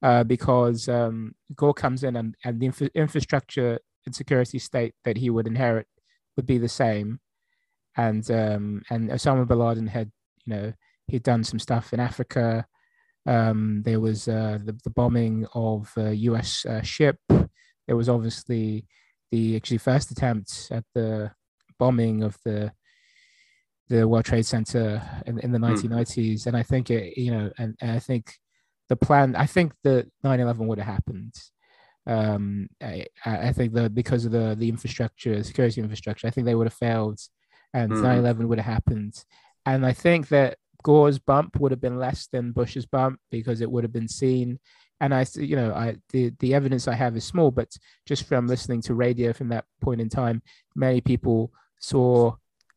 uh, because um, Gore comes in and, and the inf- infrastructure and security state that he would inherit would be the same. And um, and Osama bin Laden had, you know, he'd done some stuff in Africa. Um, there was uh, the, the bombing of a U S uh, ship. There was obviously the actually first attempt at the bombing of the the World Trade Center in, in the nineteen nineties. And I think it, you know, and, and I think the plan, I think the nine eleven would have happened. Um, I, I think that because of the, the infrastructure, security infrastructure, I think they would have failed and nine eleven would have happened. And I think that Gore's bump would have been less than Bush's bump because it would have been seen. And I, you know, I, the, the evidence I have is small, but just from listening to radio from that point in time, many people saw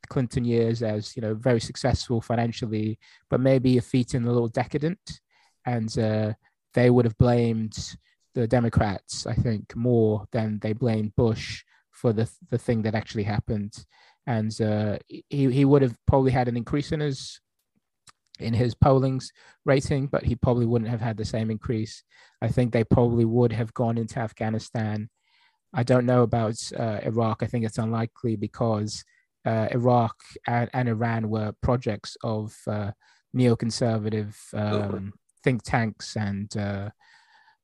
Clinton years as, you know, very successful financially, but maybe a feat in a little decadent, and uh, they would have blamed the Democrats, I think, more than they blamed Bush for the the thing that actually happened, and uh, he he would have probably had an increase in his in his pollings rating, but he probably wouldn't have had the same increase. I think they probably would have gone into Afghanistan. I don't know about uh, Iraq. I think it's unlikely because Uh, Iraq and, and Iran were projects of uh, neoconservative um, think tanks and uh,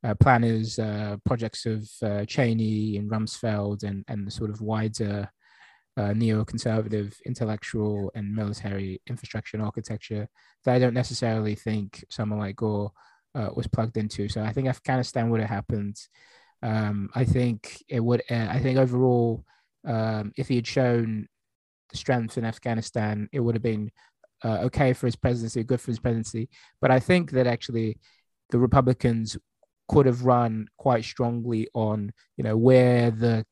uh, planners, uh, projects of uh, Cheney and Rumsfeld and, and the sort of wider uh, neoconservative intellectual and military infrastructure and architecture that I don't necessarily think someone like Gore uh, was plugged into. So I think Afghanistan would have happened. Um, I think it would, uh, I think overall, um, if he had shown the strength in Afghanistan, it would have been uh, okay for his presidency, good for his presidency. But I think that actually the Republicans could have run quite strongly on, you know, where the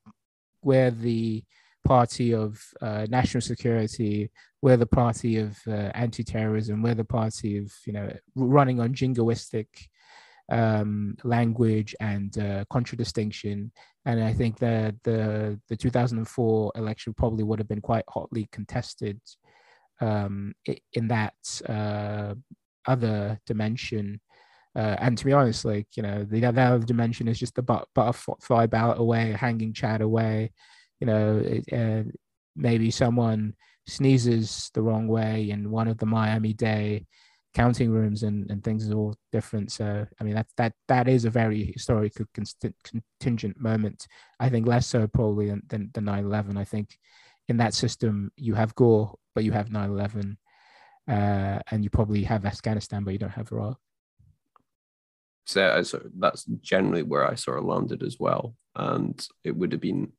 where the party of uh, national security, where the party of uh, anti-terrorism, where the party of, you know, running on jingoistic um, language and uh, contradistinction. And I think that the the two thousand four election probably would have been quite hotly contested um, in that uh, other dimension. Uh, and to be honest, like, you know, the other dimension is just the but- butterfly ballot away, hanging chat away. You know, it, uh, maybe someone sneezes the wrong way in one of the Miami-Dade counting rooms, and, and things are all different. So, I mean, that that that is a very historical constant, contingent moment. I think less so probably than, than, than nine eleven. I think in that system, you have Gore, but you have nine eleven. Uh, and you probably have Afghanistan, but you don't have Iraq. So, so that's generally where I sort of landed as well. And it would have been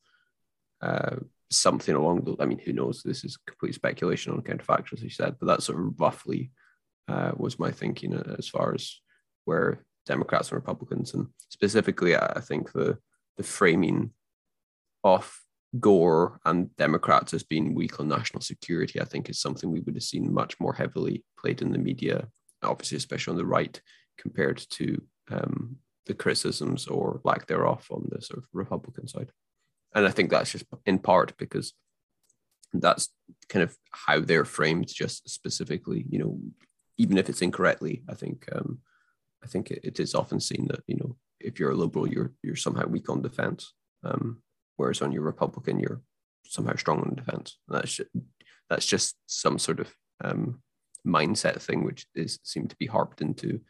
uh, something along the, I mean, who knows, this is complete speculation on counterfactuals, you said, but that sort of roughly uh, was my thinking as far as where Democrats and Republicans, and specifically, I think the the framing of Gore and Democrats as being weak on national security, I think is something we would have seen much more heavily played in the media, obviously, especially on the right, compared to um, the criticisms or lack thereof on the sort of Republican side. And I think that's just in part because that's kind of how they're framed, just specifically, you know, even if it's incorrectly, I think um, I think it, it is often seen that, you know, if you're a liberal, you're you're somehow weak on defense, um, whereas on your Republican, you're somehow strong on defense. And that's just, that's just some sort of um, mindset thing, which is seemed to be harped into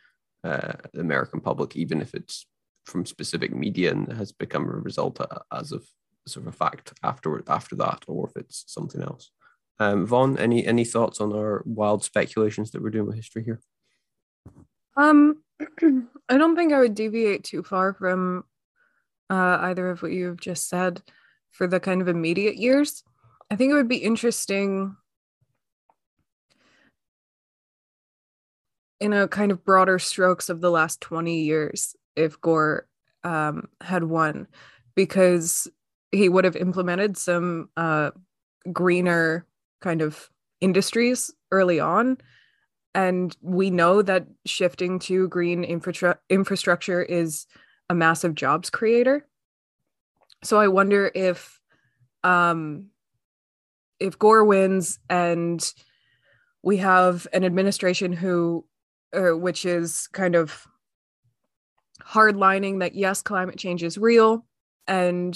Uh, the American public, even if it's from specific media and has become a result uh, as of sort of a fact afterward after that, or if it's something else. Um, Vaughn, any any thoughts on our wild speculations that we're doing with history here? Um, I don't think I would deviate too far from uh, either of what you've just said for the kind of immediate years. I think it would be interesting in a kind of broader strokes of the last twenty years, if Gore um, had won, because he would have implemented some uh, greener kind of industries early on. And we know that shifting to green infra- infrastructure is a massive jobs creator. So I wonder if, um, if Gore wins and we have an administration who Or which is kind of hardlining that, yes, climate change is real, and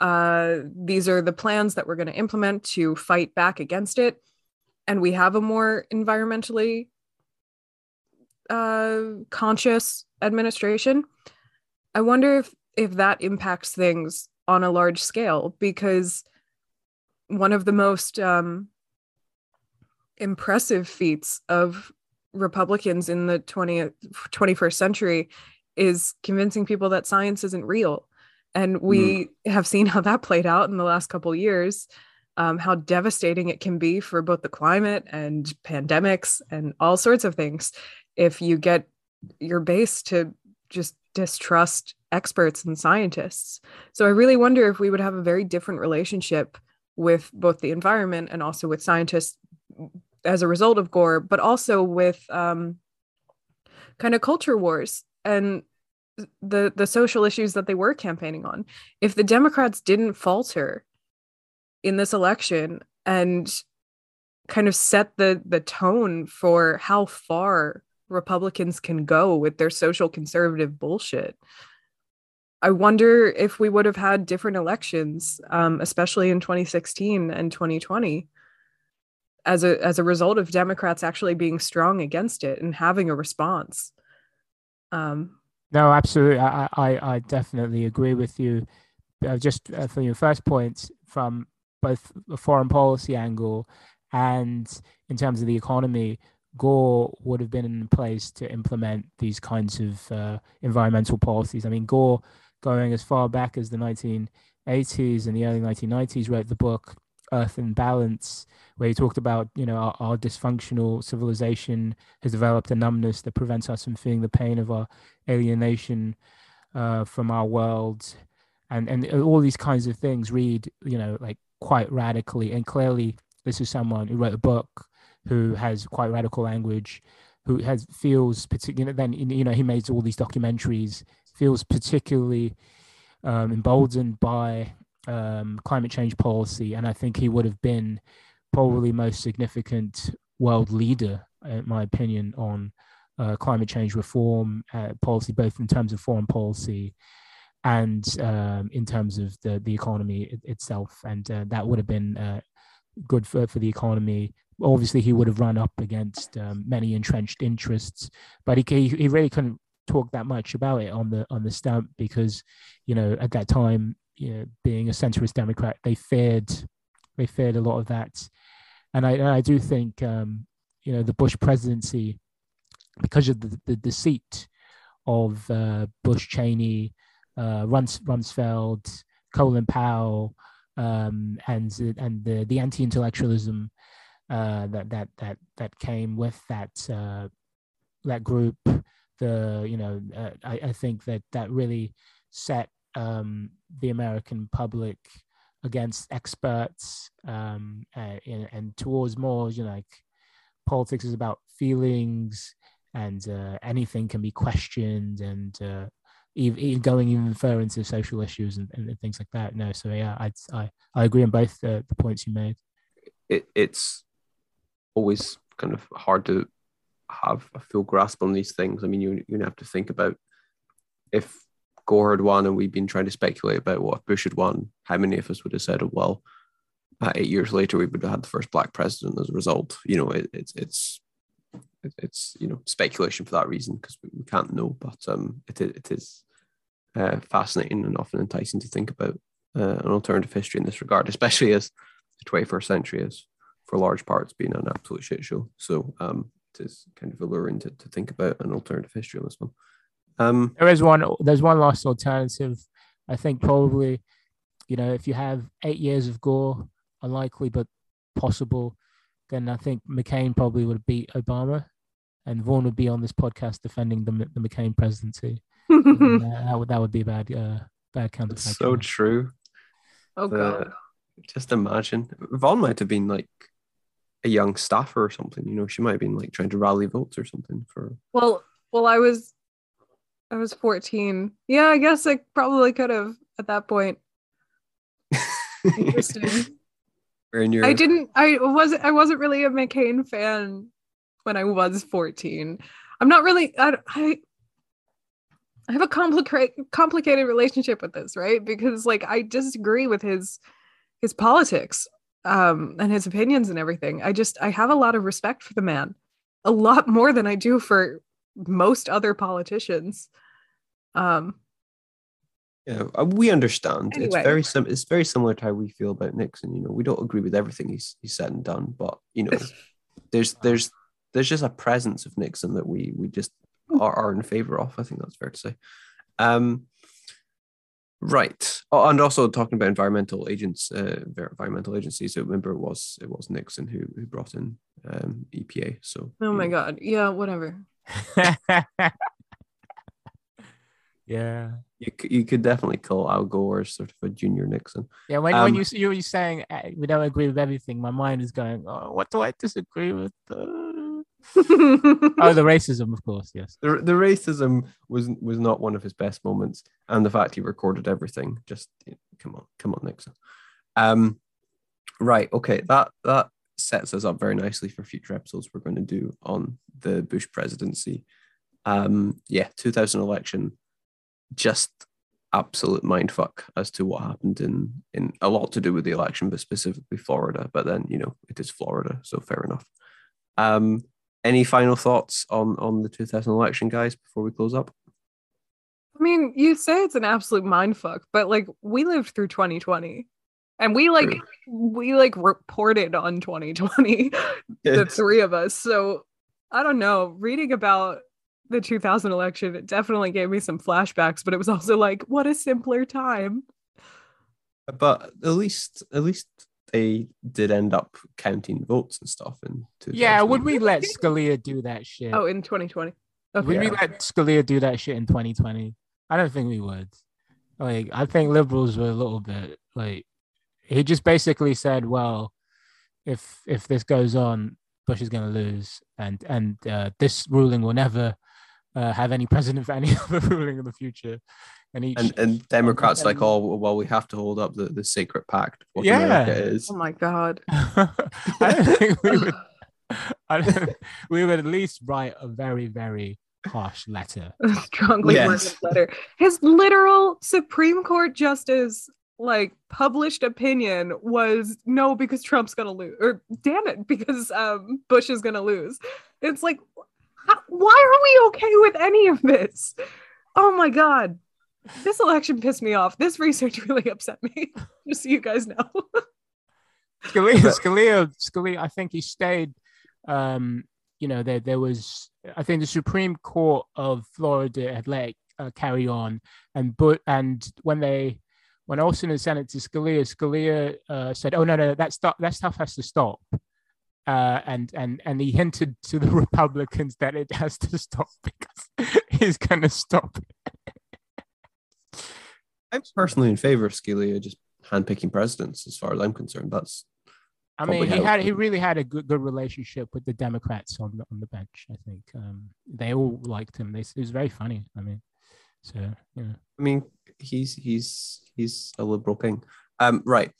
uh, these are the plans that we're going to implement to fight back against it. And we have a more environmentally uh, conscious administration. I wonder if, if that impacts things on a large scale, because one of the most um, impressive feats of Republicans in the twentieth, twenty-first century is convincing people that science isn't real. And we mm. have seen how that played out in the last couple of years, um, how devastating it can be for both the climate and pandemics and all sorts of things if you get your base to just distrust experts and scientists. So I really wonder if we would have a very different relationship with both the environment and also with scientists as a result of Gore, but also with um, kind of culture wars and the the social issues that they were campaigning on. If the Democrats didn't falter in this election and kind of set the the tone for how far Republicans can go with their social conservative bullshit, I wonder if we would have had different elections, um, especially in twenty sixteen and twenty twenty. As a as a result of Democrats actually being strong against it and having a response. Um, no, absolutely. I, I, I definitely agree with you. Uh, just uh, for your first point, from both a foreign policy angle and in terms of the economy, Gore would have been in place to implement these kinds of uh, environmental policies. I mean, Gore, going as far back as the nineteen eighties and the early nineteen nineties, wrote the book Earth in Balance, where he talked about, you know, our, our dysfunctional civilization has developed a numbness that prevents us from feeling the pain of our alienation uh, from our world. And, and all these kinds of things read, you know, like quite radically. And clearly, this is someone who wrote a book, who has quite radical language, who has feels particular. Then, you know, he made all these documentaries, feels particularly um, emboldened by um, climate change policy. And I think he would have been probably most significant world leader, in my opinion, on uh, climate change reform uh, policy, both in terms of foreign policy and um, in terms of the, the economy it, itself. And uh, that would have been uh, good for, for the economy. Obviously, he would have run up against um, many entrenched interests, but he he really couldn't talk that much about it on the on the stump because, you know, at that time, you know, being a centrist Democrat, they feared they feared a lot of that, and I and I do think um, you know, the Bush presidency, because of the the deceit of uh, Bush, Cheney, uh, Rums, Rumsfeld, Colin Powell, um, and and the the anti-intellectualism Uh, that that that that came with that uh, that group, the you know uh, I, I think that that really set um, the American public against experts um, uh, in, and towards more, you know, like politics is about feelings and uh, anything can be questioned, and uh, even, even going even further into social issues and, and things like that. No, so yeah, I I, I agree on both the, the points you made. It, it's always kind of hard to have a full grasp on these things. I mean, you you have to think about if Gore had won and we'd been trying to speculate about what if Bush had won, how many of us would have said, oh, well, eight years later, we would have had the first black president as a result. You know, it, it's, it's, it's, you know, speculation for that reason, because we can't know, but um, it, it is uh, fascinating and often enticing to think about uh, an alternative history in this regard, especially as the twenty-first century is, for large parts, being an absolute shit show. So um, it is kind of alluring to, to think about an alternative history on this one. Um, there is one. There's one last alternative. I think probably, you know, if you have eight years of Gore, unlikely but possible, then I think McCain probably would beat Obama, and Vaughan would be on this podcast defending the, the McCain presidency. And, uh, that would that would be a bad uh, bad counterfactual. So true. Oh the, God. Just imagine. Vaughan might have been like a young staffer or something, you know, she might have been like trying to rally votes or something for well well I was I was fourteen. Yeah, I guess I probably could have at that point. Interesting. In your... I didn't I wasn't I wasn't really a McCain fan when I was fourteen. I'm not really I I, I have a complicated complicated relationship with this, right? Because like I disagree with his his politics um, and his opinions and everything. I just, I have a lot of respect for the man, a lot more than I do for most other politicians. Um, yeah, we understand. Anyway. It's very sim- It's very similar to how we feel about Nixon. You know, we don't agree with everything he's he's said and done, but you know, there's there's there's just a presence of Nixon that we we just are, are in favor of. I think that's fair to say. Um, Right, oh, and also talking about environmental agents, uh, environmental agencies. So remember, it was it was Nixon who who brought in um, E P A. So oh my know. God, yeah, whatever. Yeah, you you could definitely call Al Gore sort of a junior Nixon. Yeah, when um, when you you were saying we don't agree with everything, my mind is going, oh, what do I disagree with? Uh... oh, the racism, of course. Yes, the the racism was was not one of his best moments, and the fact he recorded everything. Just you know, come on, come on, Nixon. Um, right, okay, that that sets us up very nicely for future episodes we're going to do on the Bush presidency. Um, yeah, two thousand election, just absolute mindfuck as to what happened in in a lot to do with the election, but specifically Florida. But then you know it is Florida, so fair enough. Um. Any final thoughts on, on the two thousand election, guys, before we close up? I mean, you say it's an absolute mindfuck, but like we lived through twenty twenty, and we like True. we like reported on twenty twenty, yes. The three of us. So I don't know. Reading about the two thousand election, it definitely gave me some flashbacks, but it was also like, what a simpler time. But at least, at least. they did end up counting votes and stuff. And yeah, would we let Scalia do that shit? Oh, in twenty twenty. Okay. Would we let Scalia do that shit in twenty twenty? I don't think we would. Like, I think liberals were a little bit like, he just basically said, well, if if this goes on, Bush is going to lose, and and uh, this ruling will never uh, have any precedent for any other ruling in the future. And each, and, and Democrats and, like, oh well, we have to hold up the, the sacred pact. What yeah. America is. Oh my God. I don't think we would. I don't, we would at least write a very very harsh letter. A strongly yes. worded letter. His literal Supreme Court justice. Like published opinion was no, because Trump's gonna lose, or damn it, because um Bush is gonna lose. It's like, how, why are we okay with any of this? Oh my God, this election pissed me off. This research really upset me. Just so you guys know, Scalia, Scalia, Scalia. I think he stayed. Um, you know, there there was. I think the Supreme Court of Florida had let it uh, carry on, and but and when they. When Olson had sent it to Scalia, Scalia uh, said, "Oh no, no, that stuff, that stuff has to stop," uh, and and and he hinted to the Republicans that it has to stop because he's going to stop it. I'm personally in favor of Scalia just handpicking presidents, as far as I'm concerned. That's, I mean, he had he really had a good good relationship with the Democrats on the, on the bench. I think um, they all liked him. They, it was very funny. I mean, so yeah. I mean, he's he's. He's a liberal king. Um, right.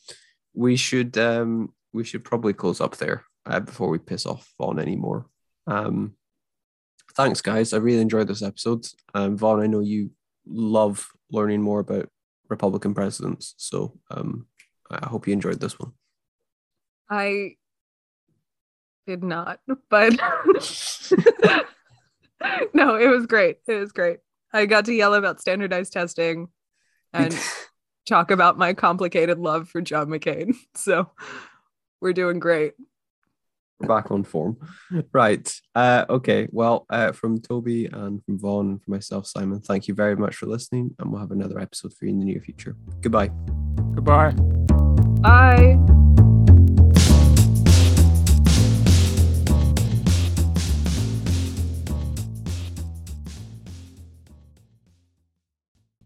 We should um, we should probably close up there uh, before we piss off Vaughn anymore. Um, thanks, guys. I really enjoyed this episode. Um, Vaughn, I know you love learning more about Republican presidents, so um, I hope you enjoyed this one. I did not, but no, it was great. It was great. I got to yell about standardized testing. And talk about my complicated love for John McCain. So we're doing great. We're back on form. Right. Uh, okay. Well, uh, from Toby and from Vaughn and from myself, Simon, thank you very much for listening. And we'll have another episode for you in the near future. Goodbye. Goodbye. Bye.